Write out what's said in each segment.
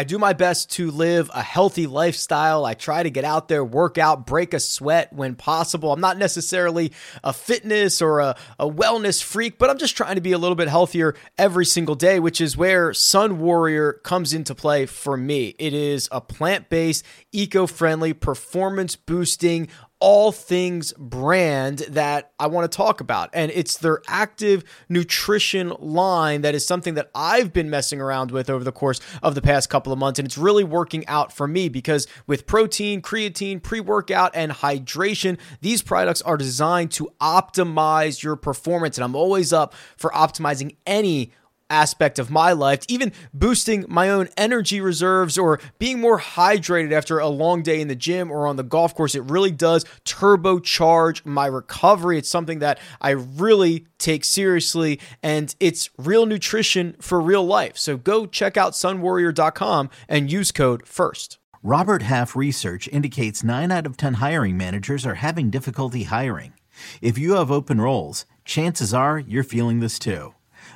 I do my best to live a healthy lifestyle. I try to get out there, work out, break a sweat when possible. I'm not necessarily a fitness or a wellness freak, but I'm just trying to be a little bit healthier every single day, which is where Sun Warrior comes into play for me. It is a plant-based, eco-friendly, performance-boosting, all things brand that I want to talk about. And it's their active nutrition line that is something that I've been messing around with over the course of the past couple of months. And it's really working out for me because with protein, creatine, pre-workout, and hydration, these products are designed to optimize your performance. And I'm always up for optimizing any aspect of my life, even boosting my own energy reserves or being more hydrated after a long day in the gym or on the golf course. It really does turbocharge my recovery. It's something that I really take seriously, and it's real nutrition for real life. So go check out sunwarrior.com and use code FIRST. Robert Half research indicates 9 out of 10 hiring managers are having difficulty hiring. If you have open roles, chances are you're feeling this too.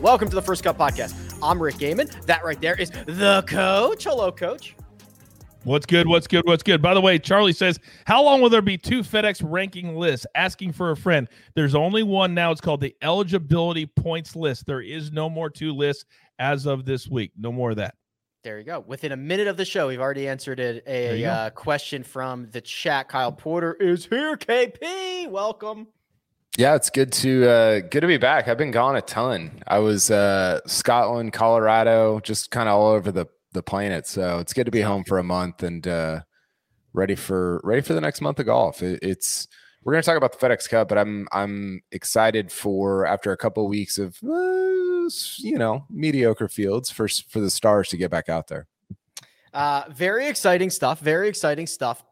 Welcome to the First Cup Podcast. I'm Rick Gaiman. That right there is the coach. Hello, coach. What's good? What's good? What's good? By the way, Charlie says, how long will there be two FedEx ranking lists? Asking for a friend. There's only one now. It's called the eligibility points list. There is no more two lists as of this week. No more of that. There you go. Within a minute of the show, we've already answered a question from the chat. Kyle Porter is here. KP, welcome. Yeah, it's good to be back. I've been gone a ton. I was Scotland, Colorado, just kind of all over the planet. So it's good to be home for a month and ready for the next month of golf. We're going to talk about the FedEx Cup, but I'm excited for after a couple of weeks of mediocre fields for the Stars to get back out there. Very exciting stuff. Very exciting stuff.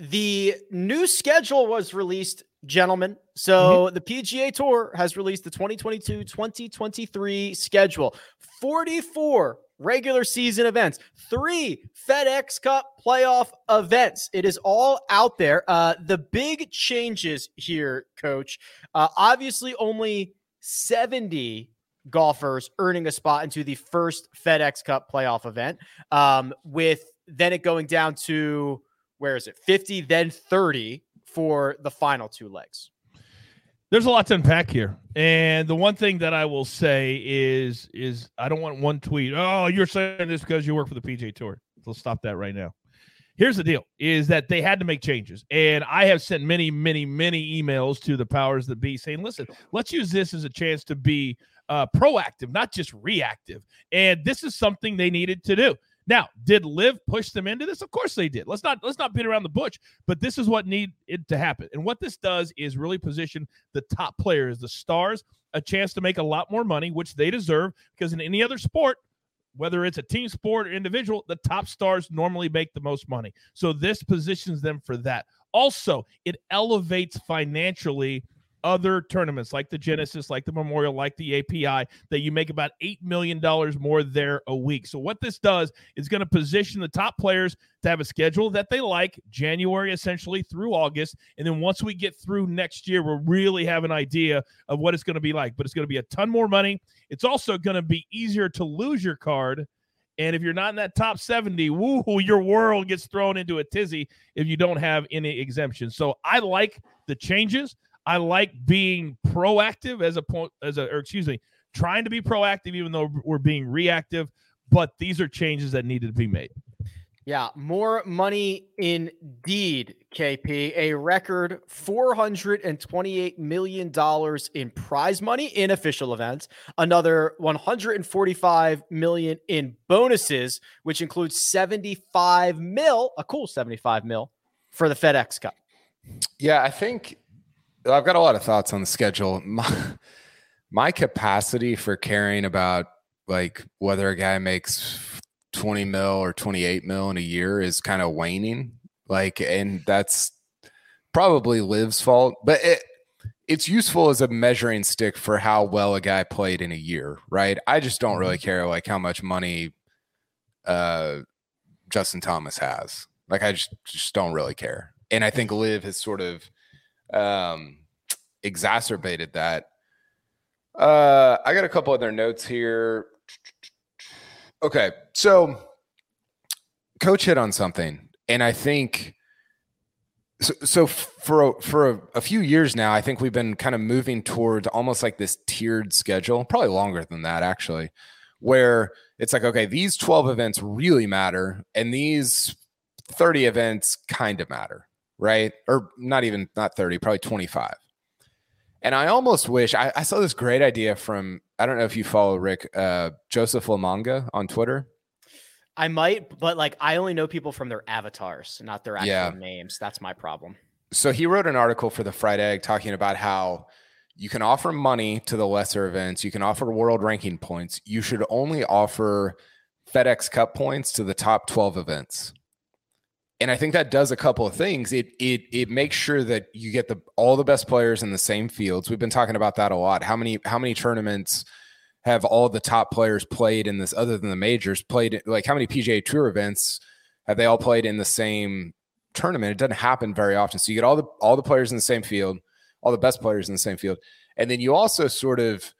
The new schedule was released, gentlemen. So the PGA Tour has released the 2022-2023 schedule. 44 regular season events, 3 FedEx Cup playoff events. It is all out there. The big changes here, coach, obviously only 70 golfers earning a spot into the first FedEx Cup playoff event, with then it going down to, 50, then 30. For the final 2 legs. There's a lot to unpack here. And the one thing that I will say is I don't want one tweet. Oh, you're saying this because you work for the PGA Tour. So stop that right now. Here's the deal is that they had to make changes. And I have sent many, many, many emails to the powers that be saying, listen, let's use this as a chance to be proactive, not just reactive. And this is something they needed to do. Now, did LIV push them into this? Of course they did. Let's not beat around the bush, but this is what needed to happen. And what this does is really position the top players, the Stars, a chance to make a lot more money, which they deserve, because in any other sport, whether it's a team sport or individual, the top stars normally make the most money. So this positions them for that. Also, it elevates financially other tournaments like the Genesis, like the Memorial, like the API, that you make about $8 million more there a week. So what this does is going to position the top players to have a schedule that they like, January essentially through August. And then once we get through next year, we'll really have an idea of what it's going to be like. But it's going to be a ton more money. It's also going to be easier to lose your card. And if you're not in that top 70, woo, your world gets thrown into a tizzy if you don't have any exemptions. So I like the changes. I like being proactive trying to be proactive, even though we're being reactive, but these are changes that needed to be made. Yeah. More money indeed, KP, a record $428 million in prize money in official events, another $145 million in bonuses, which includes $75 mil for the FedEx Cup. Yeah. I've got a lot of thoughts on the schedule. My, my capacity for caring about like whether a guy makes 20 mil or 28 mil in a year is kind of waning. Like, and that's probably Liv's fault, but it's useful as a measuring stick for how well a guy played in a year, right? I just don't really care like how much money Justin Thomas has. Like, I just don't really care. And I think Liv has sort of exacerbated that. I got a couple other notes here. Okay, so Coach hit on something, and I think so for a few years now, I think we've been kind of moving towards almost like this tiered schedule, probably longer than that actually, where it's like, okay, these 12 events really matter, and these 30 events kind of matter, right? Or not 30, probably 25. And I almost wish I saw this great idea from, I don't know if you follow Rick, Joseph Lamanga on Twitter. I might, but like I only know people from their avatars, not their actual names. That's my problem. So he wrote an article for the Fried Egg talking about how you can offer money to the lesser events. You can offer world ranking points. You should only offer FedEx Cup points to the top 12 events. And I think that does a couple of things. It makes sure that you get all the best players in the same fields. We've been talking about that a lot. How many tournaments have all the top players played in this other than the majors played? Like how many PGA Tour events have they all played in the same tournament? It doesn't happen very often. So you get all the players in the same field, all the best players in the same field, and then you also sort of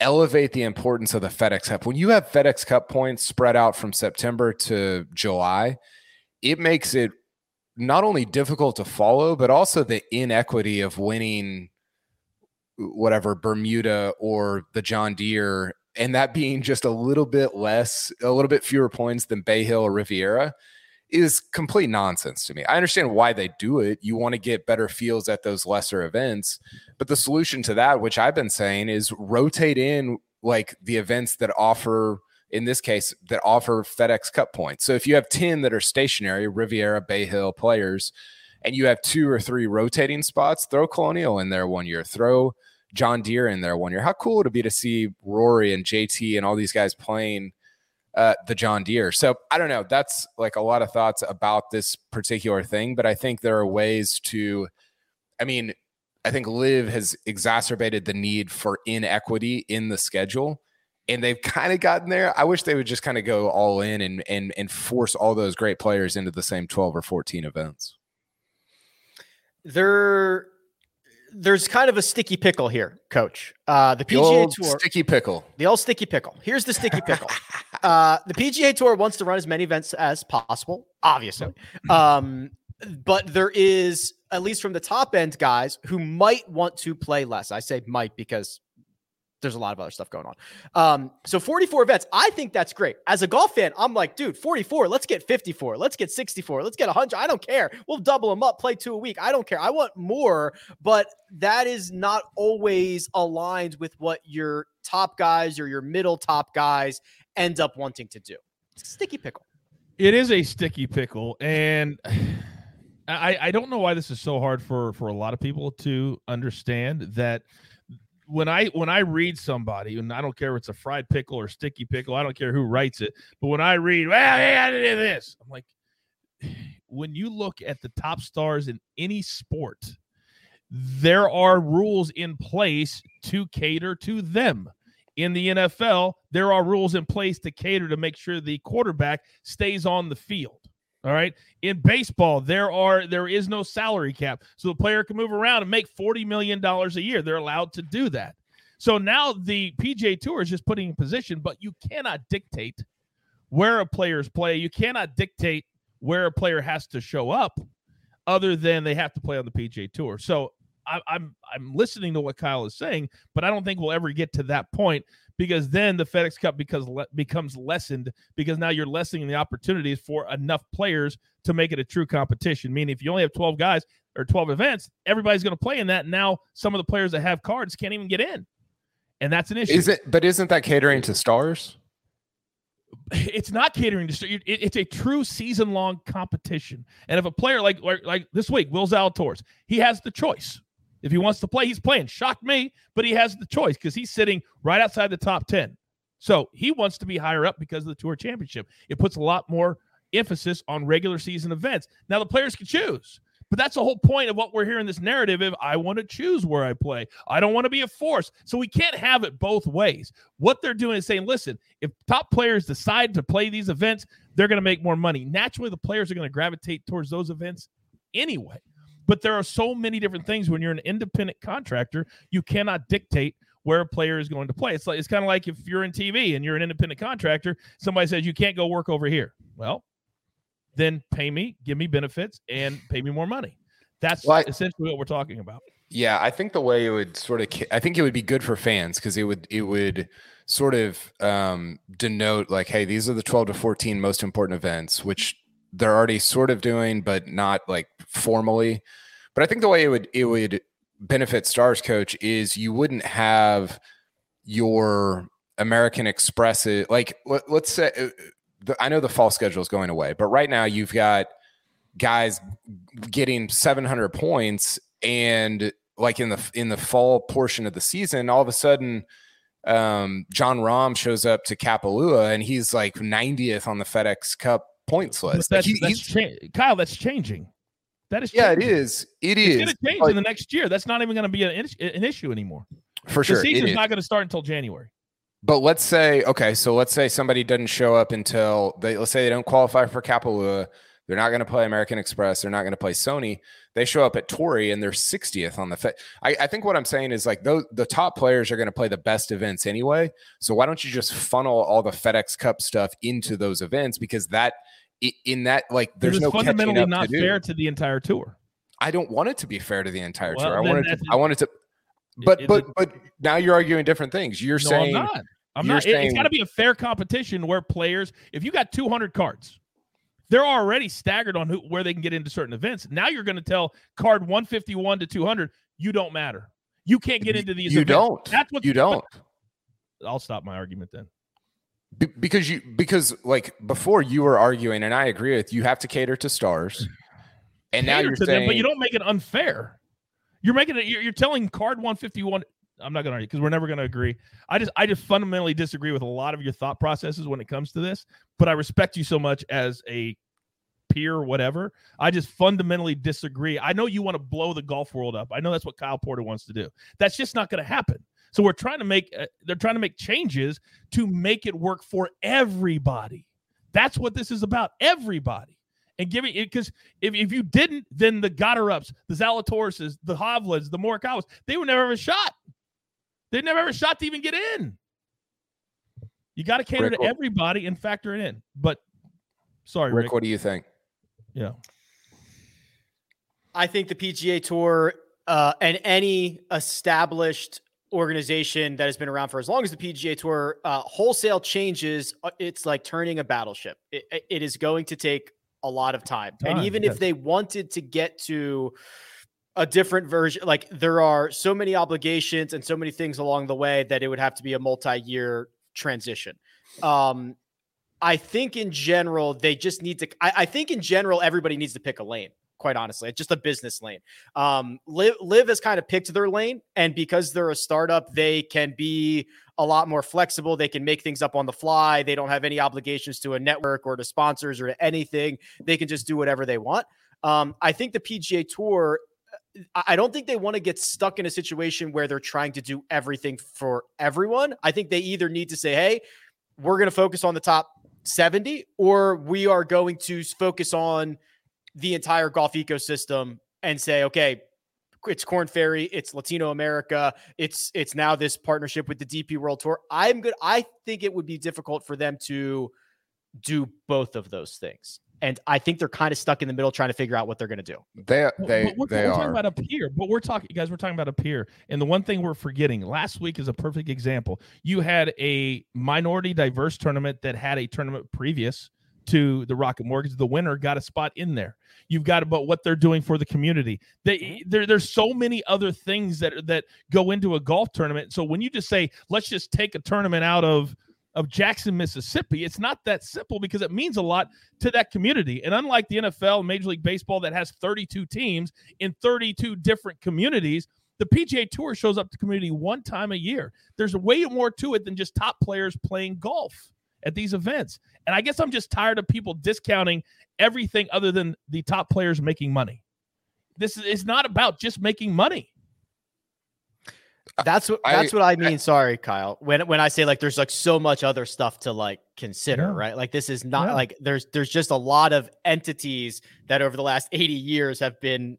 elevate the importance of the FedEx Cup. When you have FedEx Cup points spread out from September to July, it makes it not only difficult to follow, but also the inequity of winning whatever Bermuda or the John Deere, and that being just a little bit fewer points than Bay Hill or Riviera is complete nonsense to me. I understand why they do it. You want to get better fields at those lesser events, but the solution to that, which I've been saying, is rotate in like the events that offer, in this case, that offer FedEx Cup points. So if you have 10 that are stationary, Riviera, Bay Hill players, and you have 2 or 3 rotating spots, throw Colonial in there one year, throw John Deere in there one year. How cool would it be to see Rory and JT and all these guys playing the John Deere? So I don't know. That's like a lot of thoughts about this particular thing, but I think there are ways to, I think Liv has exacerbated the need for inequity in the schedule. And they've kind of gotten there. I wish they would just kind of go all in and force all those great players into the same 12 or 14 events. There's kind of a sticky pickle here, Coach. The PGA Tour. Sticky pickle. The old sticky pickle. Here's the sticky pickle. The PGA Tour wants to run as many events as possible, obviously. But there is, at least from the top end guys, who might want to play less. I say might because there's a lot of other stuff going on. So 44 events, I think that's great. As a golf fan, I'm like, dude, 44, let's get 54, let's get 64, let's get 100. I don't care. We'll double them up, play 2 a week. I don't care. I want more, but that is not always aligned with what your top guys or your middle top guys end up wanting to do. It's a sticky pickle. It is a sticky pickle. And I don't know why this is so hard for a lot of people to understand that. When I read somebody, and I don't care if it's a fried pickle or sticky pickle, I don't care who writes it, but when I read, well, hey, I did this, I'm like, when you look at the top stars in any sport, there are rules in place to cater to them. In the NFL, there are rules in place to cater to make sure the quarterback stays on the field. All right. In baseball, there is no salary cap. So the player can move around and make $40 million a year. They're allowed to do that. So now the PGA Tour is just putting in position, but you cannot dictate where a player's play. You cannot dictate where a player has to show up other than they have to play on the PGA Tour. So I'm listening to what Kyle is saying, but I don't think we'll ever get to that point, because then the FedEx Cup becomes lessened, because now you're lessening the opportunities for enough players to make it a true competition. Meaning if you only have 12 guys or 12 events, everybody's going to play in that. Now some of the players that have cards can't even get in, and that's an issue. But isn't that catering to stars? It's not catering to stars. It's a true season-long competition. And if a player like this week, Will Zalatoris, he has the choice. If he wants to play, he's playing. Shocked me, but he has the choice because he's sitting right outside the top 10. So he wants to be higher up because of the Tour Championship. It puts a lot more emphasis on regular season events. Now, the players can choose, but that's the whole point of what we're hearing this narrative of I want to choose where I play. I don't want to be a force. So we can't have it both ways. What they're doing is saying, listen, if top players decide to play these events, they're going to make more money. Naturally, the players are going to gravitate towards those events anyway. But there are so many different things when you're an independent contractor, you cannot dictate where a player is going to play. It's like, it's kind of like if you're in TV and you're an independent contractor, somebody says, you can't go work over here. Well, then pay me, give me benefits, and pay me more money. That's essentially what we're talking about. Yeah, I think the way it would sort of, I think it would be good for fans because it would sort of denote like, hey, these are the 12 to 14 most important events, which they're already sort of doing, but not like formally. But I think the way it would benefit Stars Coach is you wouldn't have your American Express. Like, let's say, I know the fall schedule is going away, but right now you've got guys getting 700 points, and like in the fall portion of the season, all of a sudden John Rahm shows up to Kapalua and he's like 90th on the FedEx Cup points list. That's, like Kyle, that's changing. That is changing. Yeah, it is. It's going to change in the next year. That's not even going to be an issue anymore. For sure. The season's not going to start until January. But let's say, okay, so let's say somebody doesn't show up until they don't qualify for Kapalua. They're not going to play American Express. They're not going to play Sony. They show up at Torrey and they're 60th on the Fed. I think what I'm saying is like the top players are going to play the best events anyway. So why don't you just funnel all the FedEx Cup stuff into those events? Because that in that, like, there's no fundamentally not fair to the entire tour. I don't want it to be fair to the entire tour. I wanted to. But now you're arguing different things. You're saying I'm not. It's got to be a fair competition where players, if you got 200 cards, they're already staggered on where they can get into certain events. Now you're going to tell card 151 to 200, you don't matter. You can't get into these. You don't. That's what you don't. I'll stop my argument then. Because like before you were arguing, and I agree with you, have to cater to stars, and now you're saying, them, but you don't make it unfair. You're making it. You're telling card 151. I'm not going to argue because we're never going to agree. I just fundamentally disagree with a lot of your thought processes when it comes to this. But I respect you so much as a peer, whatever. I just fundamentally disagree. I know you want to blow the golf world up. I know that's what Kyle Porter wants to do. That's just not going to happen. So we're trying to make. They're trying to make changes to make it work for everybody. That's what this is about. Everybody. And giving it, because if you didn't, then the Gotterups, the Zalatorises, the Hovlands, the Morikawas, they were never ever shot. They never ever shot to even get in. You got to cater Rick, to everybody and factor it in. But sorry, Rick, what do you think? Yeah, I think the PGA Tour and any established organization that has been around for as long as the PGA Tour wholesale changes, it's like turning a battleship. It is going to take a lot of time. And even if they wanted to get to a different version, like there are so many obligations and so many things along the way that it would have to be a multi-year transition. I think in general, they just need to, I think in general, everybody needs to pick a lane, quite honestly. It's just a business lane. Liv has kind of picked their lane, and because they're a startup, they can be a lot more flexible. They can make things up on the fly. They don't have any obligations to a network or to sponsors or to anything. They can just do whatever they want. I think the PGA Tour, I don't think they want to get stuck in a situation where they're trying to do everything for everyone. I think they either need to say, hey, we're going to focus on the top 70, or we are going to focus on the entire golf ecosystem and say, okay, it's Corn Ferry, it's Latino America, it's now this partnership with the DP World Tour. I'm good. I think it would be difficult for them to do both of those things, and I think they're kind of stuck in the middle trying to figure out what they're going to do. We're talking about up here, but we're talking about up here. And the one thing we're forgetting, last week is a perfect example. You had a minority diverse tournament that had a tournament previous to the Rocket Mortgage. The winner got a spot in there. You've got about what they're doing for the community. There's so many other things that go into a golf tournament. So when you just say, let's just take a tournament out of Jackson, Mississippi, it's not that simple because it means a lot to that community. And unlike the NFL, Major League Baseball, that has 32 teams in 32 different communities, The PGA Tour shows up to community one time a year. There's way more to it than just top players playing golf at these events. And I guess I'm just tired of people discounting everything other than the top players making money. This is, it's not about just making money. That's what I mean. Sorry, Kyle. When I say like, there's like so much other stuff to like consider, right? Like this is not like there's just a lot of entities that over the last 80 years have been,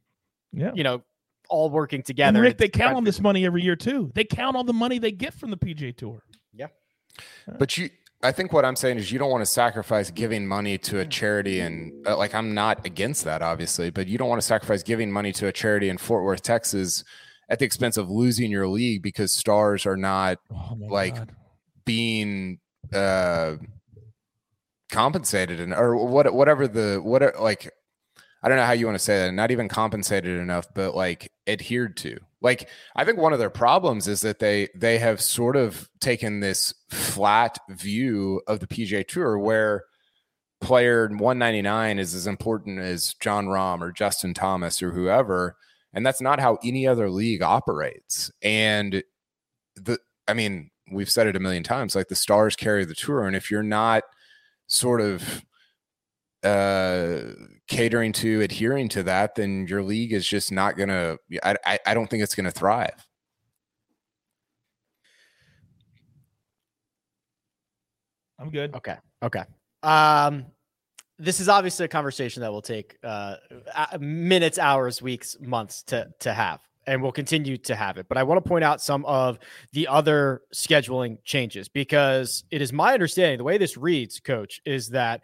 you know, all working together. And Rick, they count on this money every year too. They count all the money they get from the PGA Tour. Yeah. But you, I think what I'm saying is you don't want to sacrifice giving money to a charity, and like, I'm not against that obviously, but you don't want to sacrifice giving money to a charity in Fort Worth, Texas at the expense of losing your league because stars are not being compensated and or whatever, like, I don't know how you want to say that, not even compensated enough, but like adhered to. Like, I think one of their problems is that they have sort of taken this flat view of the PGA Tour where player 199 is as important as John Rahm or Justin Thomas or whoever. And that's not how any other league operates. And I mean, we've said it a million times, like the stars carry the tour. And if you're not sort of catering to, adhering to that, then your league is just not going to, I don't think it's going to thrive. I'm good. Okay. Okay. This is obviously a conversation that will take minutes, hours, weeks, months to have, and we'll continue to have it. But I want to point out some of the other scheduling changes, because it is my understanding, the way this reads, Coach, is that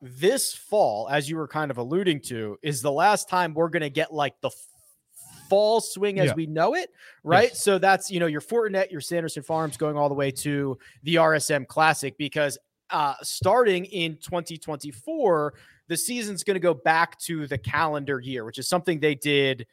this fall, as you were kind of alluding to, is the last time we're going to get like the fall swing as we know it, right? Yes. So that's, you know, your Fortinet, your Sanderson Farms, going all the way to the RSM Classic, because starting in 2024, the season's going to go back to the calendar year, which is something they did.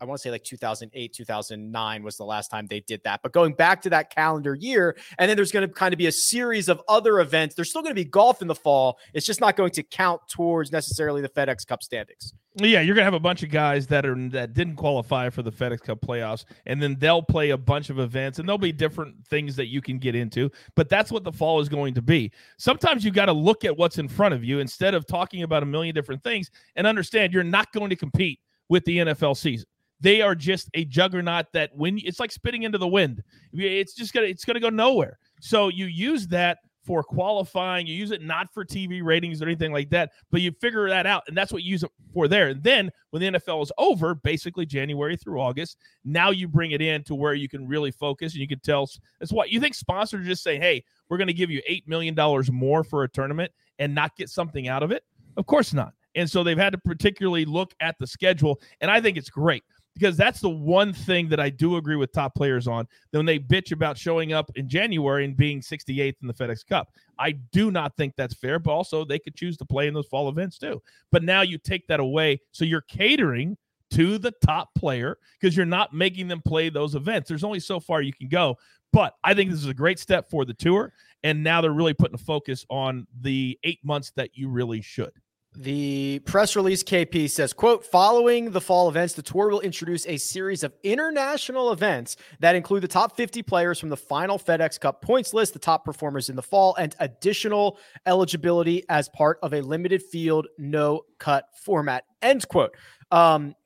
I want to say like 2008, 2009 was the last time they did that, but going back to that calendar year. And then there's going to kind of be a series of other events. There's still going to be golf in the fall. It's just not going to count towards necessarily the FedEx Cup standings. Yeah. You're going to have a bunch of guys that didn't qualify for the FedEx Cup playoffs, and then they'll play a bunch of events, and there'll be different things that you can get into, but that's what the fall is going to be. Sometimes you got to look at what's in front of you instead of talking about a million different things, and understand you're not going to compete with the NFL season. They are just a juggernaut that when it's like spitting into the wind, it's going to go nowhere. So you use that for qualifying. You use it not for TV ratings or anything like that, but you figure that out. And that's what you use it for there. And then when the NFL is over, basically January through August, now you bring it in to where you can really focus, and you can tell. That's what you think sponsors just say, hey, we're going to give you $8 million more for a tournament and not get something out of it. Of course not. And so they've had to particularly look at the schedule. And I think it's great, because that's the one thing that I do agree with top players on. When they bitch about showing up in January and being 68th in the FedEx Cup, I do not think that's fair, but also they could choose to play in those fall events too. But now you take that away. So you're catering to the top player because you're not making them play those events. There's only so far you can go. But I think this is a great step for the tour. And now they're really putting a focus on the 8 months that you really should. The press release KP says, quote, following the fall events, the tour will introduce a series of international events that include the top 50 players from the final FedEx Cup points list, the top performers in the fall, and additional eligibility as part of a limited field, no cut format, end quote,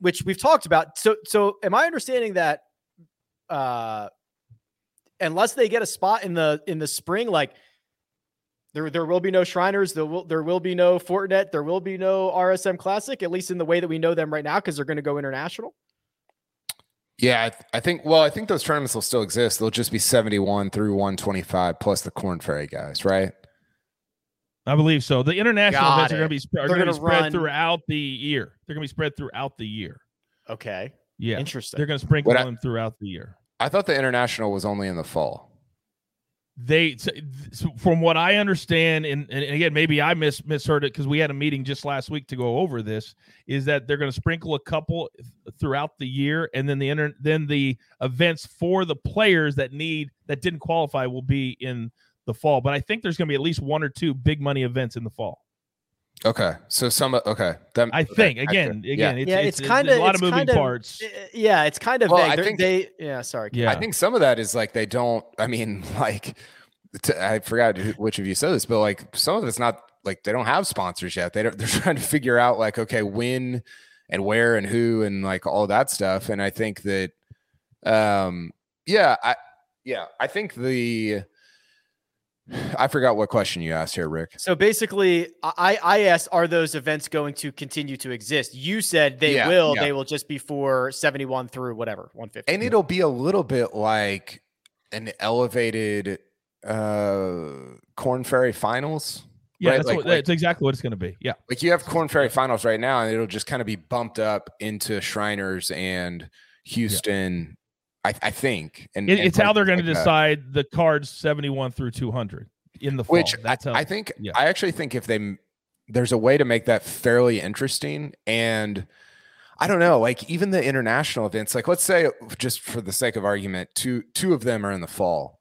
which we've talked about. So am I understanding that unless they get a spot in the spring, like, There will be no Shriners, there will be no Fortinet, there will be no RSM Classic, at least in the way that we know them right now, because they're going to go international? Yeah, I think those tournaments will still exist. They'll just be 71 through 125 plus the Corn Ferry guys, right? I believe so. The international events are going to be spread throughout the year. They're going to be spread throughout the year. Okay. Yeah. Interesting. They're going to sprinkle them throughout the year. I thought the international was only in the fall. From what I understand, and again, maybe I misheard it because we had a meeting just last week to go over this, is that they're going to sprinkle a couple throughout the year, and then the events for the players that didn't qualify will be in the fall. But I think there's going to be at least one or two big money events in the fall. Okay. So some, okay. I think it's a lot of moving parts. Yeah. It's kind of, well, I think sorry. Yeah. I think some of that is like, they don't, I mean, like, I forgot which of you said this, but like some of it's not like they don't have sponsors yet. They don't, they're trying to figure out like, okay, when and where and who and like all that stuff. And I think that, I think I forgot what question you asked here, Rick. So basically, I asked, are those events going to continue to exist? You said they will. Yeah. They will just be for 71 through whatever, 150. And it'll be a little bit like an elevated Corn Ferry Finals. Yeah, right? That's exactly what it's going to be. Yeah. Like you have Corn Ferry Finals right now, and it'll just kind of be bumped up into Shriners and Houston. Yeah. I think, and it's how they're going to decide the cards 71 through 200 in the fall. Which I actually think if there's a way to make that fairly interesting, and I don't know, like even the international events, like let's say just for the sake of argument, two of them are in the fall.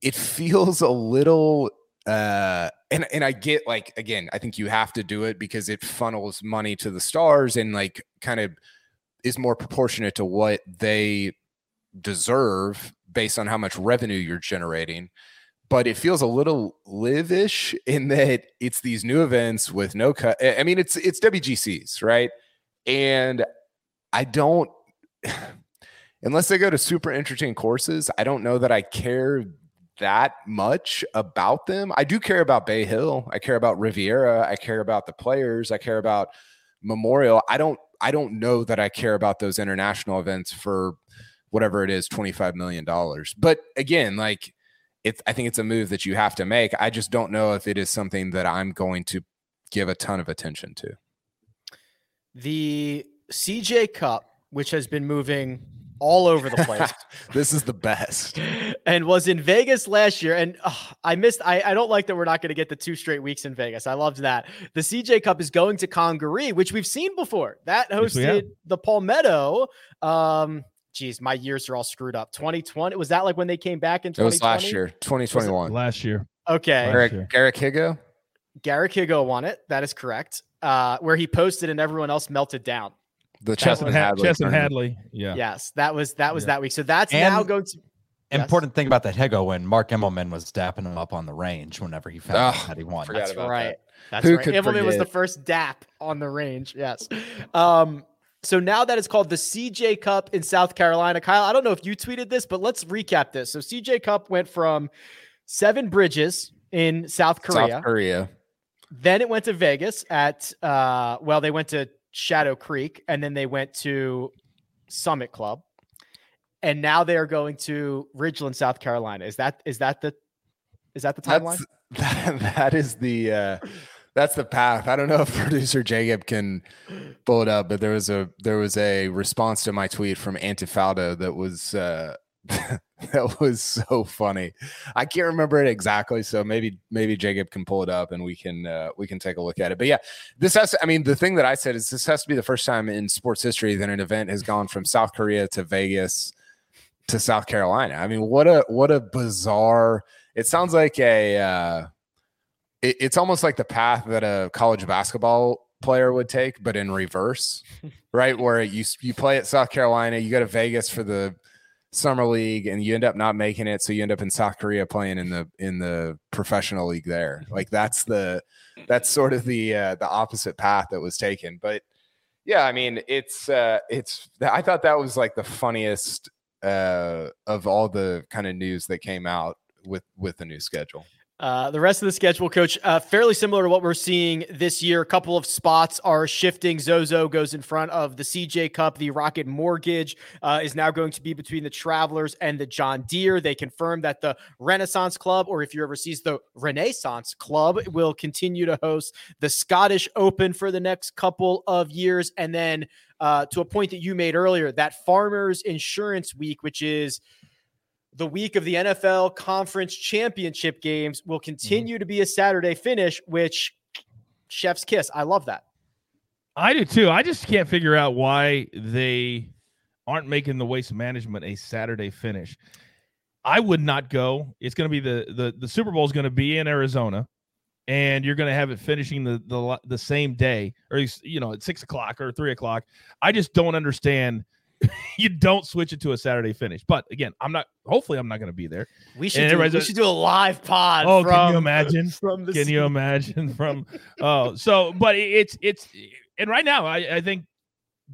It feels a little, and I get like, again, I think you have to do it because it funnels money to the stars and like kind of is more proportionate to what they deserve based on how much revenue you're generating, but it feels a little live-ish in that it's these new events with no cut. I mean, it's WGCs, right? And I don't, unless they go to super interesting courses, I don't know that I care that much about them. I do care about Bay Hill. I care about Riviera. I care about the players. I care about Memorial. I don't know that I care about those international events for whatever it is, $25 million. But again, like I think it's a move that you have to make. I just don't know if it is something that I'm going to give a ton of attention to. The CJ Cup, which has been moving all over the place. This is the best. And was in Vegas last year. And I don't like that we're not going to get the two straight weeks in Vegas. I loved that. The CJ Cup is going to Congaree, which we've seen before. That hosted the Palmetto. Geez, my years are all screwed up. 2020. Was that like when they came back in 2020? It was last year, 2021. Last year. Okay. Garrick Higo won it. That is correct. Where he posted and everyone else melted down. The Chesson Hadley. Yeah. Yes. That was that week. So that's now going to. Important thing about that Higo win, Mark Immelman was dapping him up on the range whenever he found out that he won. That's right. Immelman was the first dap on the range. Yes. So now that it's called the CJ Cup in South Carolina, Kyle, I don't know if you tweeted this, but let's recap this. So CJ Cup went from Seven Bridges in South Korea. Then it went to Vegas at, they went to Shadow Creek, and then they went to Summit Club, and now they are going to Ridgeland, South Carolina. Is that the timeline? That's the path. I don't know if producer Jacob can pull it up, but there was a response to my tweet from Antifaldo that was that was so funny. I can't remember it exactly, so maybe Jacob can pull it up and we can take a look at it. But yeah, the thing that I said is this has to be the first time in sports history that an event has gone from South Korea to Vegas to South Carolina. I mean, what a bizarre. It sounds like it's almost like the path that a college basketball player would take, but in reverse, right? Where you play at South Carolina, you go to Vegas for the summer league, and you end up not making it, so you end up in South Korea playing in the professional league there. Like that's sort of the opposite path that was taken. But yeah, I mean, it's I thought that was like the funniest of all the kind of news that came out with the new schedule. The rest of the schedule, Coach, fairly similar to what we're seeing this year. A couple of spots are shifting. Zozo goes in front of the CJ Cup. The Rocket Mortgage is now going to be between the Travelers and the John Deere. They confirmed that the Renaissance Club, or if you ever sees the Renaissance Club, will continue to host the Scottish Open for the next couple of years. And then to a point that you made earlier, that Farmers Insurance Week, which is the week of the NFL conference championship games, will continue to be a Saturday finish, which chef's kiss. I love that. I do too. I just can't figure out why they aren't making the waste management a Saturday finish. I would not go. It's going to be the Super Bowl is going to be in Arizona, and you're going to have it finishing the same day, or you know, at 6 o'clock or 3 o'clock. I just don't understand. You don't switch it to a Saturday finish. But again, I'm not. Hopefully, I'm not going to be there. We should do a live pod. Oh, can you imagine? But it's and right now, I think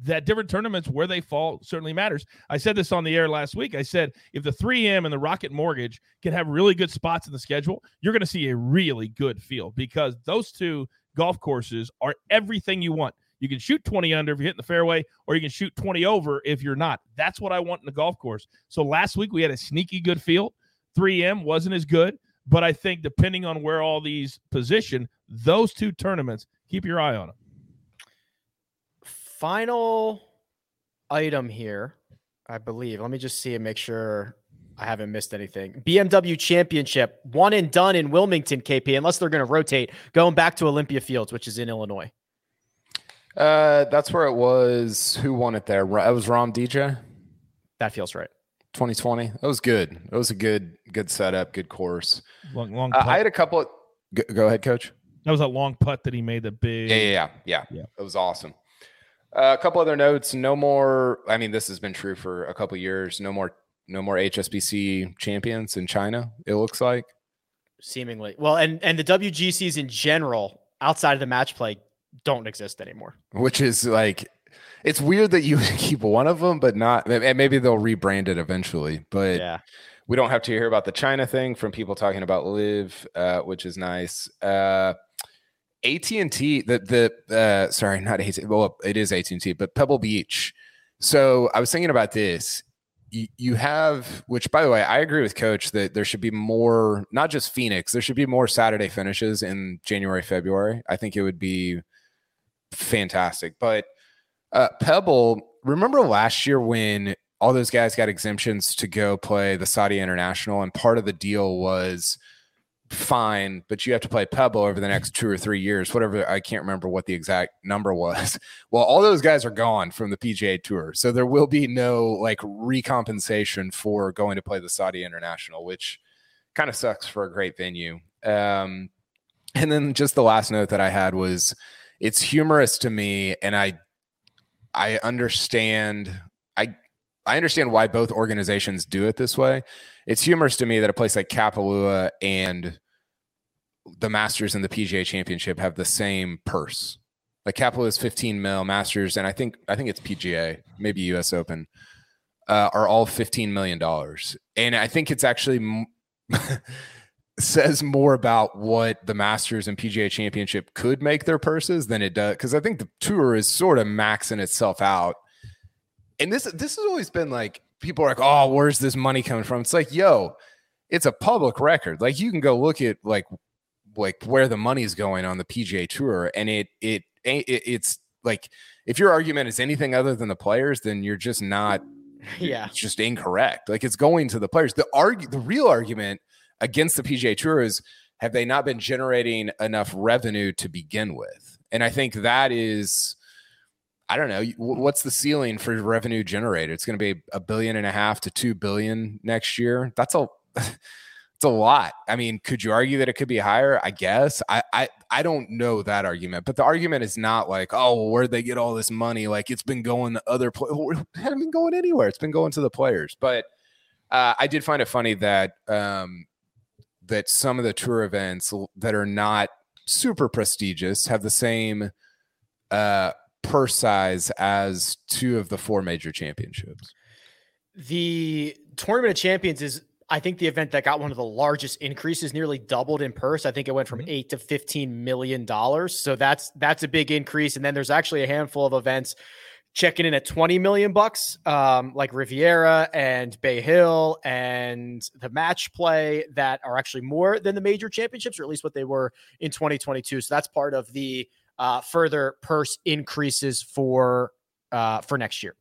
that different tournaments where they fall certainly matters. I said this on the air last week. I said if the 3M and the Rocket Mortgage can have really good spots in the schedule, you're going to see a really good field because those two golf courses are everything you want. You can shoot 20 under if you're hitting the fairway, or you can shoot 20 over if you're not. That's what I want in the golf course. So last week we had a sneaky good field. 3M wasn't as good, but I think depending on where all these position, those two tournaments, keep your eye on them. Final item here, I believe. Let me just see and make sure I haven't missed anything. BMW Championship, one and done in Wilmington, KP, unless they're going to rotate, going back to Olympia Fields, which is in Illinois. That's where it was. Who won it there? It was Rom DJ. That feels right. 2020. That was good. It was a good setup, good course. Long putt. I had a couple of go ahead, Coach. That was a long putt that he made the big. Yeah. It was awesome. A couple other notes. No more. I mean, this has been true for a couple of years. No more HSBC champions in China. It looks like. Seemingly. Well, and the WGCs in general, outside of the match play, don't exist anymore, which is like, it's weird that you keep one of them, but not, and maybe they'll rebrand it eventually, but yeah, we don't have to hear about the China thing from people talking about Live, which is nice. AT&T, sorry, not AT&T. Well, it is AT&T, but Pebble Beach. So I was thinking about this. You have, which by the way, I agree with Coach that there should be more, not just Phoenix, there should be more Saturday finishes in January, February. I think it would be fantastic. But Pebble, remember last year when all those guys got exemptions to go play the Saudi International, and part of the deal was fine, but you have to play Pebble over the next 2 or 3 years, whatever. I can't remember what the exact number was. Well, all those guys are gone from the PGA Tour, so there will be no like recompensation for going to play the Saudi International, which kind of sucks for a great venue. And then just the last note that I had was, it's humorous to me, and I understand. I understand why both organizations do it this way. It's humorous to me that a place like Kapalua and the Masters and the PGA Championship have the same purse. Like Kapalua is $15 million, Masters, and I think it's PGA, maybe US Open, are all $15 million. And I think it's actually says more about what the Masters and PGA Championship could make their purses than it does, because I think the tour is sort of maxing itself out. And this has always been like, people are like, oh, where's this money coming from? It's like, yo, it's a public record. Like, you can go look at like where the money's going on the PGA Tour, and it's like, if your argument is anything other than the players, then you're just not, yeah, it's just incorrect. Like, it's going to the players. The real argument against the PGA Tour is, have they not been generating enough revenue to begin with? And I think that is, I don't know, what's the ceiling for revenue generated? It's going to be $1.5 billion to $2 billion next year. It's a lot. I mean, could you argue that it could be higher? I guess. I don't know that argument, but the argument is not like, oh, where'd they get all this money? Like, it's been going to other players. It hasn't been going anywhere. It's been going to the players. But I did find it funny that that some of the tour events that are not super prestigious have the same per size as two of the four major championships. The Tournament of Champions is, I think, the event that got one of the largest increases, nearly doubled in purse. I think it went from $8 to $15 million. So that's a big increase. And then there's actually a handful of events checking in at $20 million, like Riviera and Bay Hill and the match play, that are actually more than the major championships, or at least what they were in 2022. So that's part of the further purse increases for next year.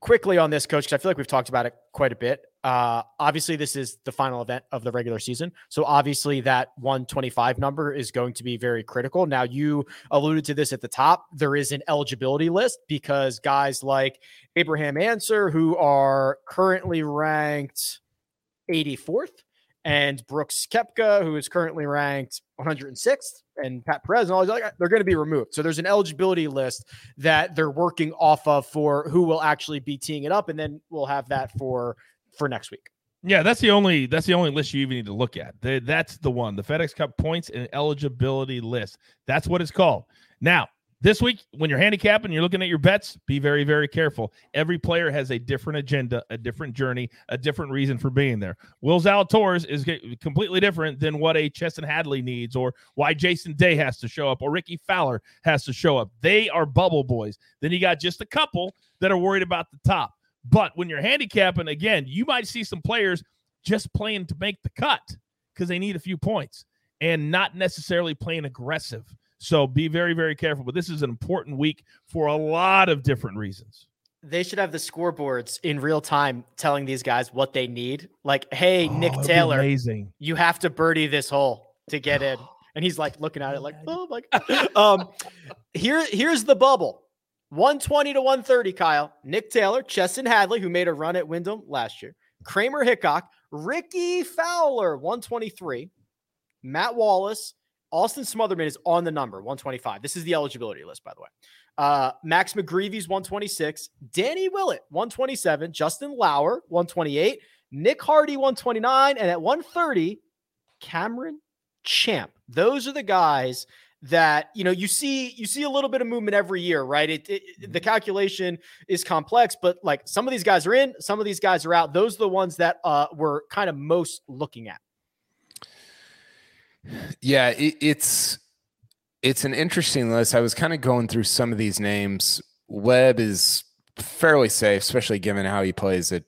Quickly on this, Coach, because I feel like we've talked about it quite a bit. Obviously, this is the final event of the regular season. So obviously that 125 number is going to be very critical. Now, you alluded to this at the top. There is an eligibility list, because guys like Abraham Answer, who are currently ranked 84th, and Brooks Koepka, who is currently ranked 106th, and Pat Perez, and all these other guys, they're going to be removed. So there's an eligibility list that they're working off of for who will actually be teeing it up, and then we'll have that for next week. Yeah, that's the only list you even need to look at. That's the one, the FedEx Cup points and eligibility list. That's what it's called. Now, this week, when you're handicapping, you're looking at your bets, be very, very careful. Every player has a different agenda, a different journey, a different reason for being there. Will Zalatoris is completely different than what a Chesson Hadley needs, or why Jason Day has to show up, or Ricky Fowler has to show up. They are bubble boys. Then you got just a couple that are worried about the top. But when you're handicapping, again, you might see some players just playing to make the cut because they need a few points and not necessarily playing aggressive. So be very, very careful. But this is an important week for a lot of different reasons. They should have the scoreboards in real time telling these guys what they need. Like, hey, Nick Taylor, you have to birdie this hole to get in. And he's like looking at it like, oh, my God. Here's the bubble. 120 to 130, Kyle. Nick Taylor, Chesson Hadley, who made a run at Wyndham last year. Kramer Hickok, Ricky Fowler, 123. Matt Wallace, Austin Smotherman is on the number, 125. This is the eligibility list, by the way. Max McGreevy's 126. Danny Willett, 127. Justin Lauer, 128. Nick Hardy, 129. And at 130, Cameron Champ. Those are the guys that, you know, you see a little bit of movement every year, right? The calculation is complex, but like some of these guys are in, some of these guys are out. Those are the ones that we're kind of most looking at. Yeah, it's an interesting list. I was kind of going through some of these names. Webb is fairly safe, especially given how he plays at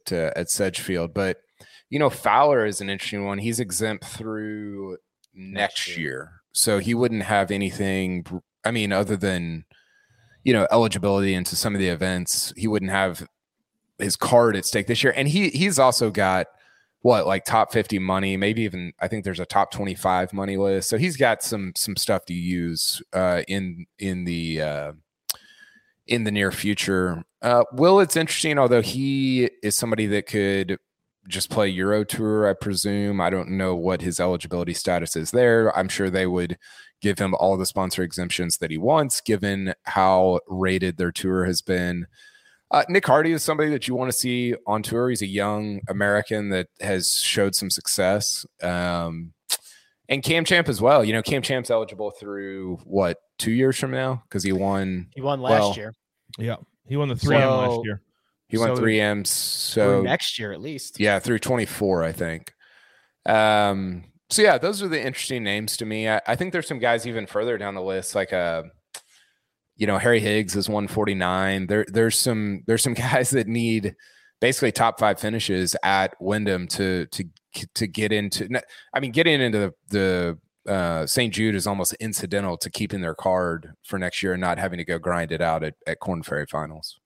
Sedgefield. But, you know, Fowler is an interesting one. He's exempt through next year. So he wouldn't have anything, I mean, other than, you know, eligibility into some of the events. He wouldn't have his card at stake this year. And he's also got, like top 50 money, maybe even, I think there's a top 25 money list. So he's got some stuff to use in the near future. Will, it's interesting, although he is somebody that could just play Euro Tour, I presume. I don't know what his eligibility status is there. I'm sure they would give him all the sponsor exemptions that he wants, given how rated their tour has been. Nick Hardy is somebody that you want to see on tour. He's a young American that has showed some success. And Cam Champ as well. You know, Cam Champ's eligible through, 2 years from now? Because he won last year. Yeah, he won the 3M last year. He won 3Ms, so next year at least. Yeah, through 24, I think. So yeah, those are the interesting names to me. I think there's some guys even further down the list, like Harry Higgs is 149. There's some guys that need basically top five finishes at Wyndham to get into. I mean, getting into the St. Jude is almost incidental to keeping their card for next year and not having to go grind it out at Corn Ferry Finals.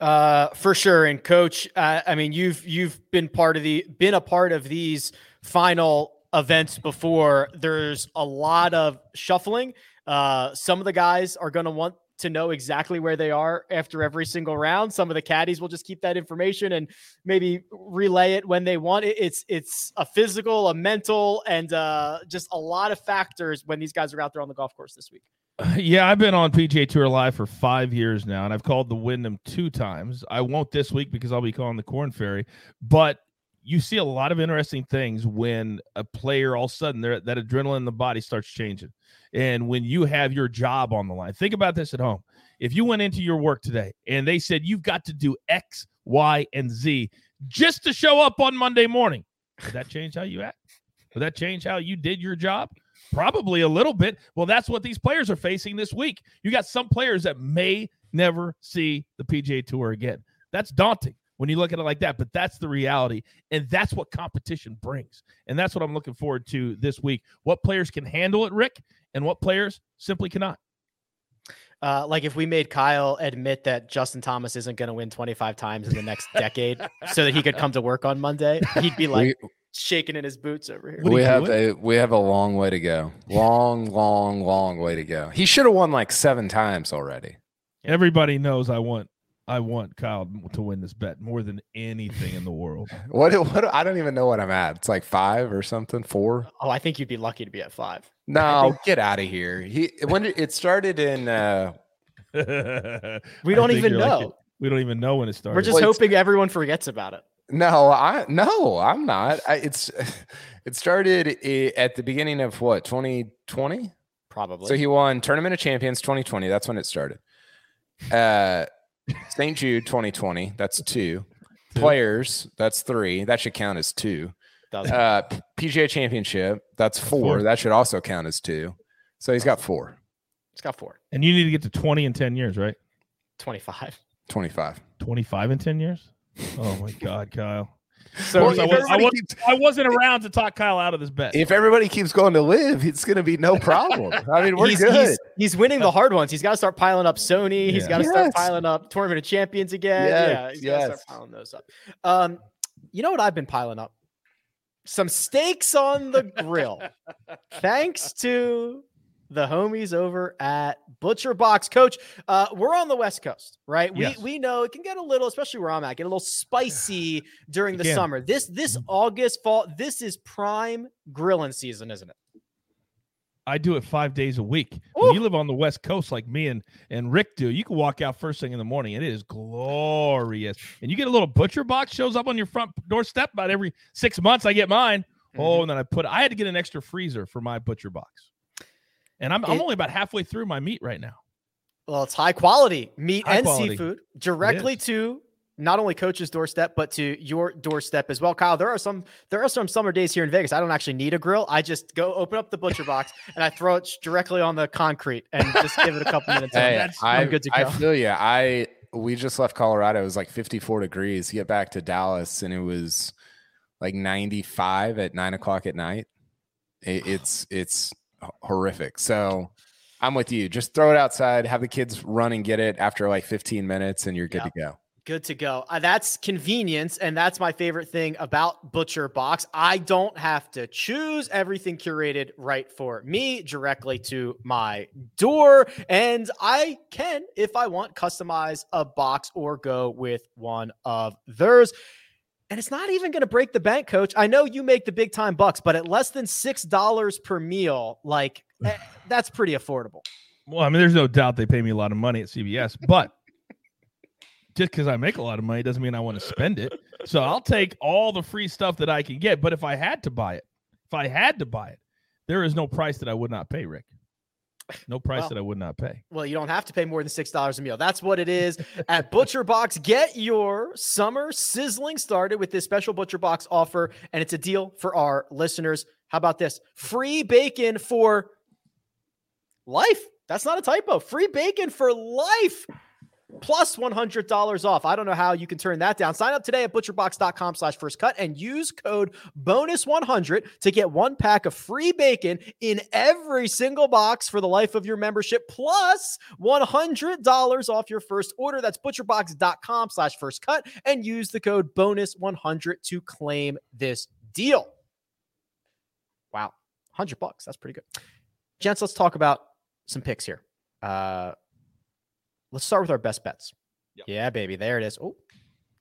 For sure. And coach, I mean, you've been a part of these final events before. There's a lot of shuffling. Some of the guys are going to want to know exactly where they are after every single round. Some of the caddies will just keep that information and maybe relay it when they want it. It's a physical, a mental, and just a lot of factors when these guys are out there on the golf course this week. Yeah, I've been on PGA Tour Live for 5 years now, and I've called the Wyndham 2 times. I won't this week because I'll be calling the Corn Ferry. But you see a lot of interesting things when a player, all of a sudden, that adrenaline in the body starts changing. And when you have your job on the line, think about this at home. If you went into your work today and they said you've got to do X, Y, and Z just to show up on Monday morning, would that change how you act? Would that change how you did your job? Probably a little bit. Well, that's what these players are facing this week. You got some players that may never see the PGA Tour again. That's daunting when you look at it like that, but that's the reality, and that's what competition brings, and that's what I'm looking forward to this week. What players can handle it, Rick, and what players simply cannot. Like if we made Kyle admit that Justin Thomas isn't going to win 25 times in the next decade so that he could come to work on Monday, he'd be like... shaking in his boots over here. We have a long way to go. Long way to go. He should have won like 7 times already. Everybody knows I want I want Kyle to win this bet more than anything in the world. What? I don't even know what I'm at. It's like 5 or something, 4. Oh, I think you'd be lucky to be at 5. No, get out of here. It started in. We don't even know. Like, we don't even know when it started. We're just hoping everyone forgets about it. No, I'm not. It started at the beginning of what, 2020? Probably. So he won Tournament of Champions 2020. That's when it started. St. Jude 2020. That's 2. Players. That's 3. That should count as 2. PGA Championship. That's 4. That should also count as 2. So he's got 4. It's got 4. And you need to get to 20 in 10 years, right? 25. 25 in 10 years? Oh, my God, Kyle. So I wasn't around to talk Kyle out of this bet. If everybody keeps going to live, it's going to be no problem. I mean, we're good. He's winning the hard ones. He's got to start piling up Sony. Yeah. He's got to start piling up Tournament of Champions again. He's got to start piling those up. You know what I've been piling up? Some steaks on the grill. Thanks to the homies over at Butcher Box. Coach, we're on the West Coast, right? Yes. We know it can get a little, especially where I'm at, get a little spicy during the summer. This August, fall, this is prime grilling season, isn't it? I do it 5 days a week. When you live on the West Coast like me and Rick do, you can walk out first thing in the morning. It is glorious. And you get a little Butcher Box, shows up on your front doorstep about every 6 months. I get mine. Mm-hmm. Oh, and then I had to get an extra freezer for my Butcher Box. And I'm only about halfway through my meat right now. Well, it's high quality meat seafood directly to not only Coach's doorstep, but to your doorstep as well. Kyle, there are some summer days here in Vegas. I don't actually need a grill. I just go open up the Butcher Box and I throw it directly on the concrete and just give it a couple minutes. Hey, I'm good to go. I feel you. We just left Colorado. It was like 54 degrees. Get back to Dallas and it was like 95 at 9:00 at night. It's horrific. So I'm with you. Just throw it outside, have the kids run and get it after like 15 minutes and you're good to go. Good to go. That's convenience. And that's my favorite thing about Butcher Box. I don't have to choose, everything curated right for me directly to my door. And I can, if I want, customize a box or go with one of theirs. And it's not even going to break the bank, Coach. I know you make the big time bucks, but at less than $6 per meal, like that's pretty affordable. Well, I mean, there's no doubt they pay me a lot of money at CBS, but just because I make a lot of money doesn't mean I want to spend it. So I'll take all the free stuff that I can get. But if I had to buy it, there is no price that I would not pay, Rick. No price that I would not pay. Well, you don't have to pay more than $6 a meal. That's what it is at Butcher Box. Get your summer sizzling started with this special Butcher Box offer, and it's a deal for our listeners. How about this? Free bacon for life. That's not a typo. Free bacon for life. Plus $100 off. I don't know how you can turn that down. Sign up today at butcherbox.com/firstcut and use code bonus100 to get one pack of free bacon in every single box for the life of your membership, plus $100 off your first order. That's butcherbox.com/firstcut and use the code bonus100 to claim this deal. Wow. $100. That's pretty good. Gents, let's talk about some picks here. Let's start with our best bets. Yep. Yeah, baby. There it is. Oh,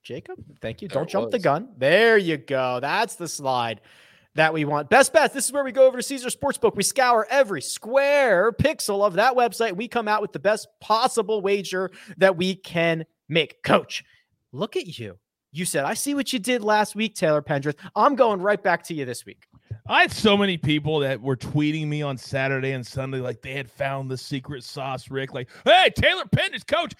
Jacob, thank you. Don't jump the gun. There you go. That's the slide that we want. Best bets. This is where we go over to Caesars Sportsbook. We scour every square pixel of that website. We come out with the best possible wager that we can make. Coach, look at you. You said, I see what you did last week, Taylor Pendrith. I'm going right back to you this week. I had so many people that were tweeting me on Saturday and Sunday like they had found the secret sauce, Rick. Like, hey, Taylor Pendrith, coach,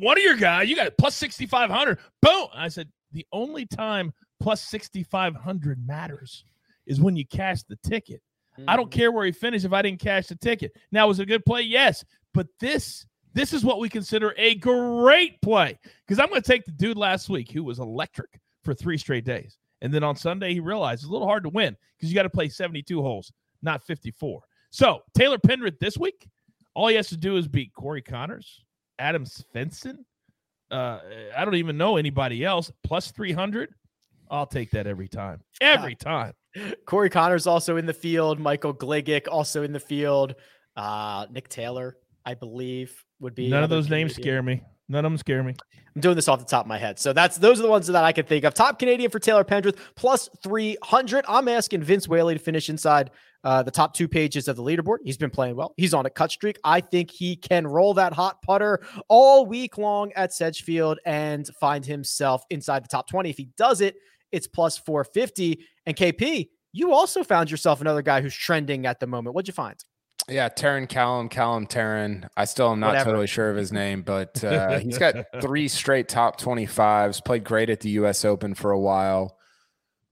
one of your guys, you got a plus 6,500. Boom. I said, the only time plus 6,500 matters is when you cash the ticket. Mm-hmm. I don't care where he finished if I didn't cash the ticket. Now, was it a good play? Yes. But this is what we consider a great play, because I'm going to take the dude last week who was electric for 3 straight days. And then on Sunday, he realized it's a little hard to win because you got to play 72 holes, not 54. So Taylor Pendrith this week, all he has to do is beat Corey Connors, Adam Svensson. I don't even know anybody else. Plus 300. I'll take that every time. Every time. Corey Connors also in the field. Michael Gligic also in the field. Nick Taylor, I believe. Would be none of those names scare me. None of them scare me. I'm doing this off the top of my head. So those are the ones that I can think of. Top Canadian for Taylor Pendrith, plus 300. I'm asking Vince Whaley to finish inside the top two pages of the leaderboard. He's been playing well. He's on a cut streak. I think he can roll that hot putter all week long at Sedgefield and find himself inside the top 20. If he does it, it's plus 450. And KP, you also found yourself another guy who's trending at the moment. What'd you find? Yeah, Taron Callum, Taron. I still am not totally sure of his name, but he's got three straight top 25s, played great at the U.S. Open for a while.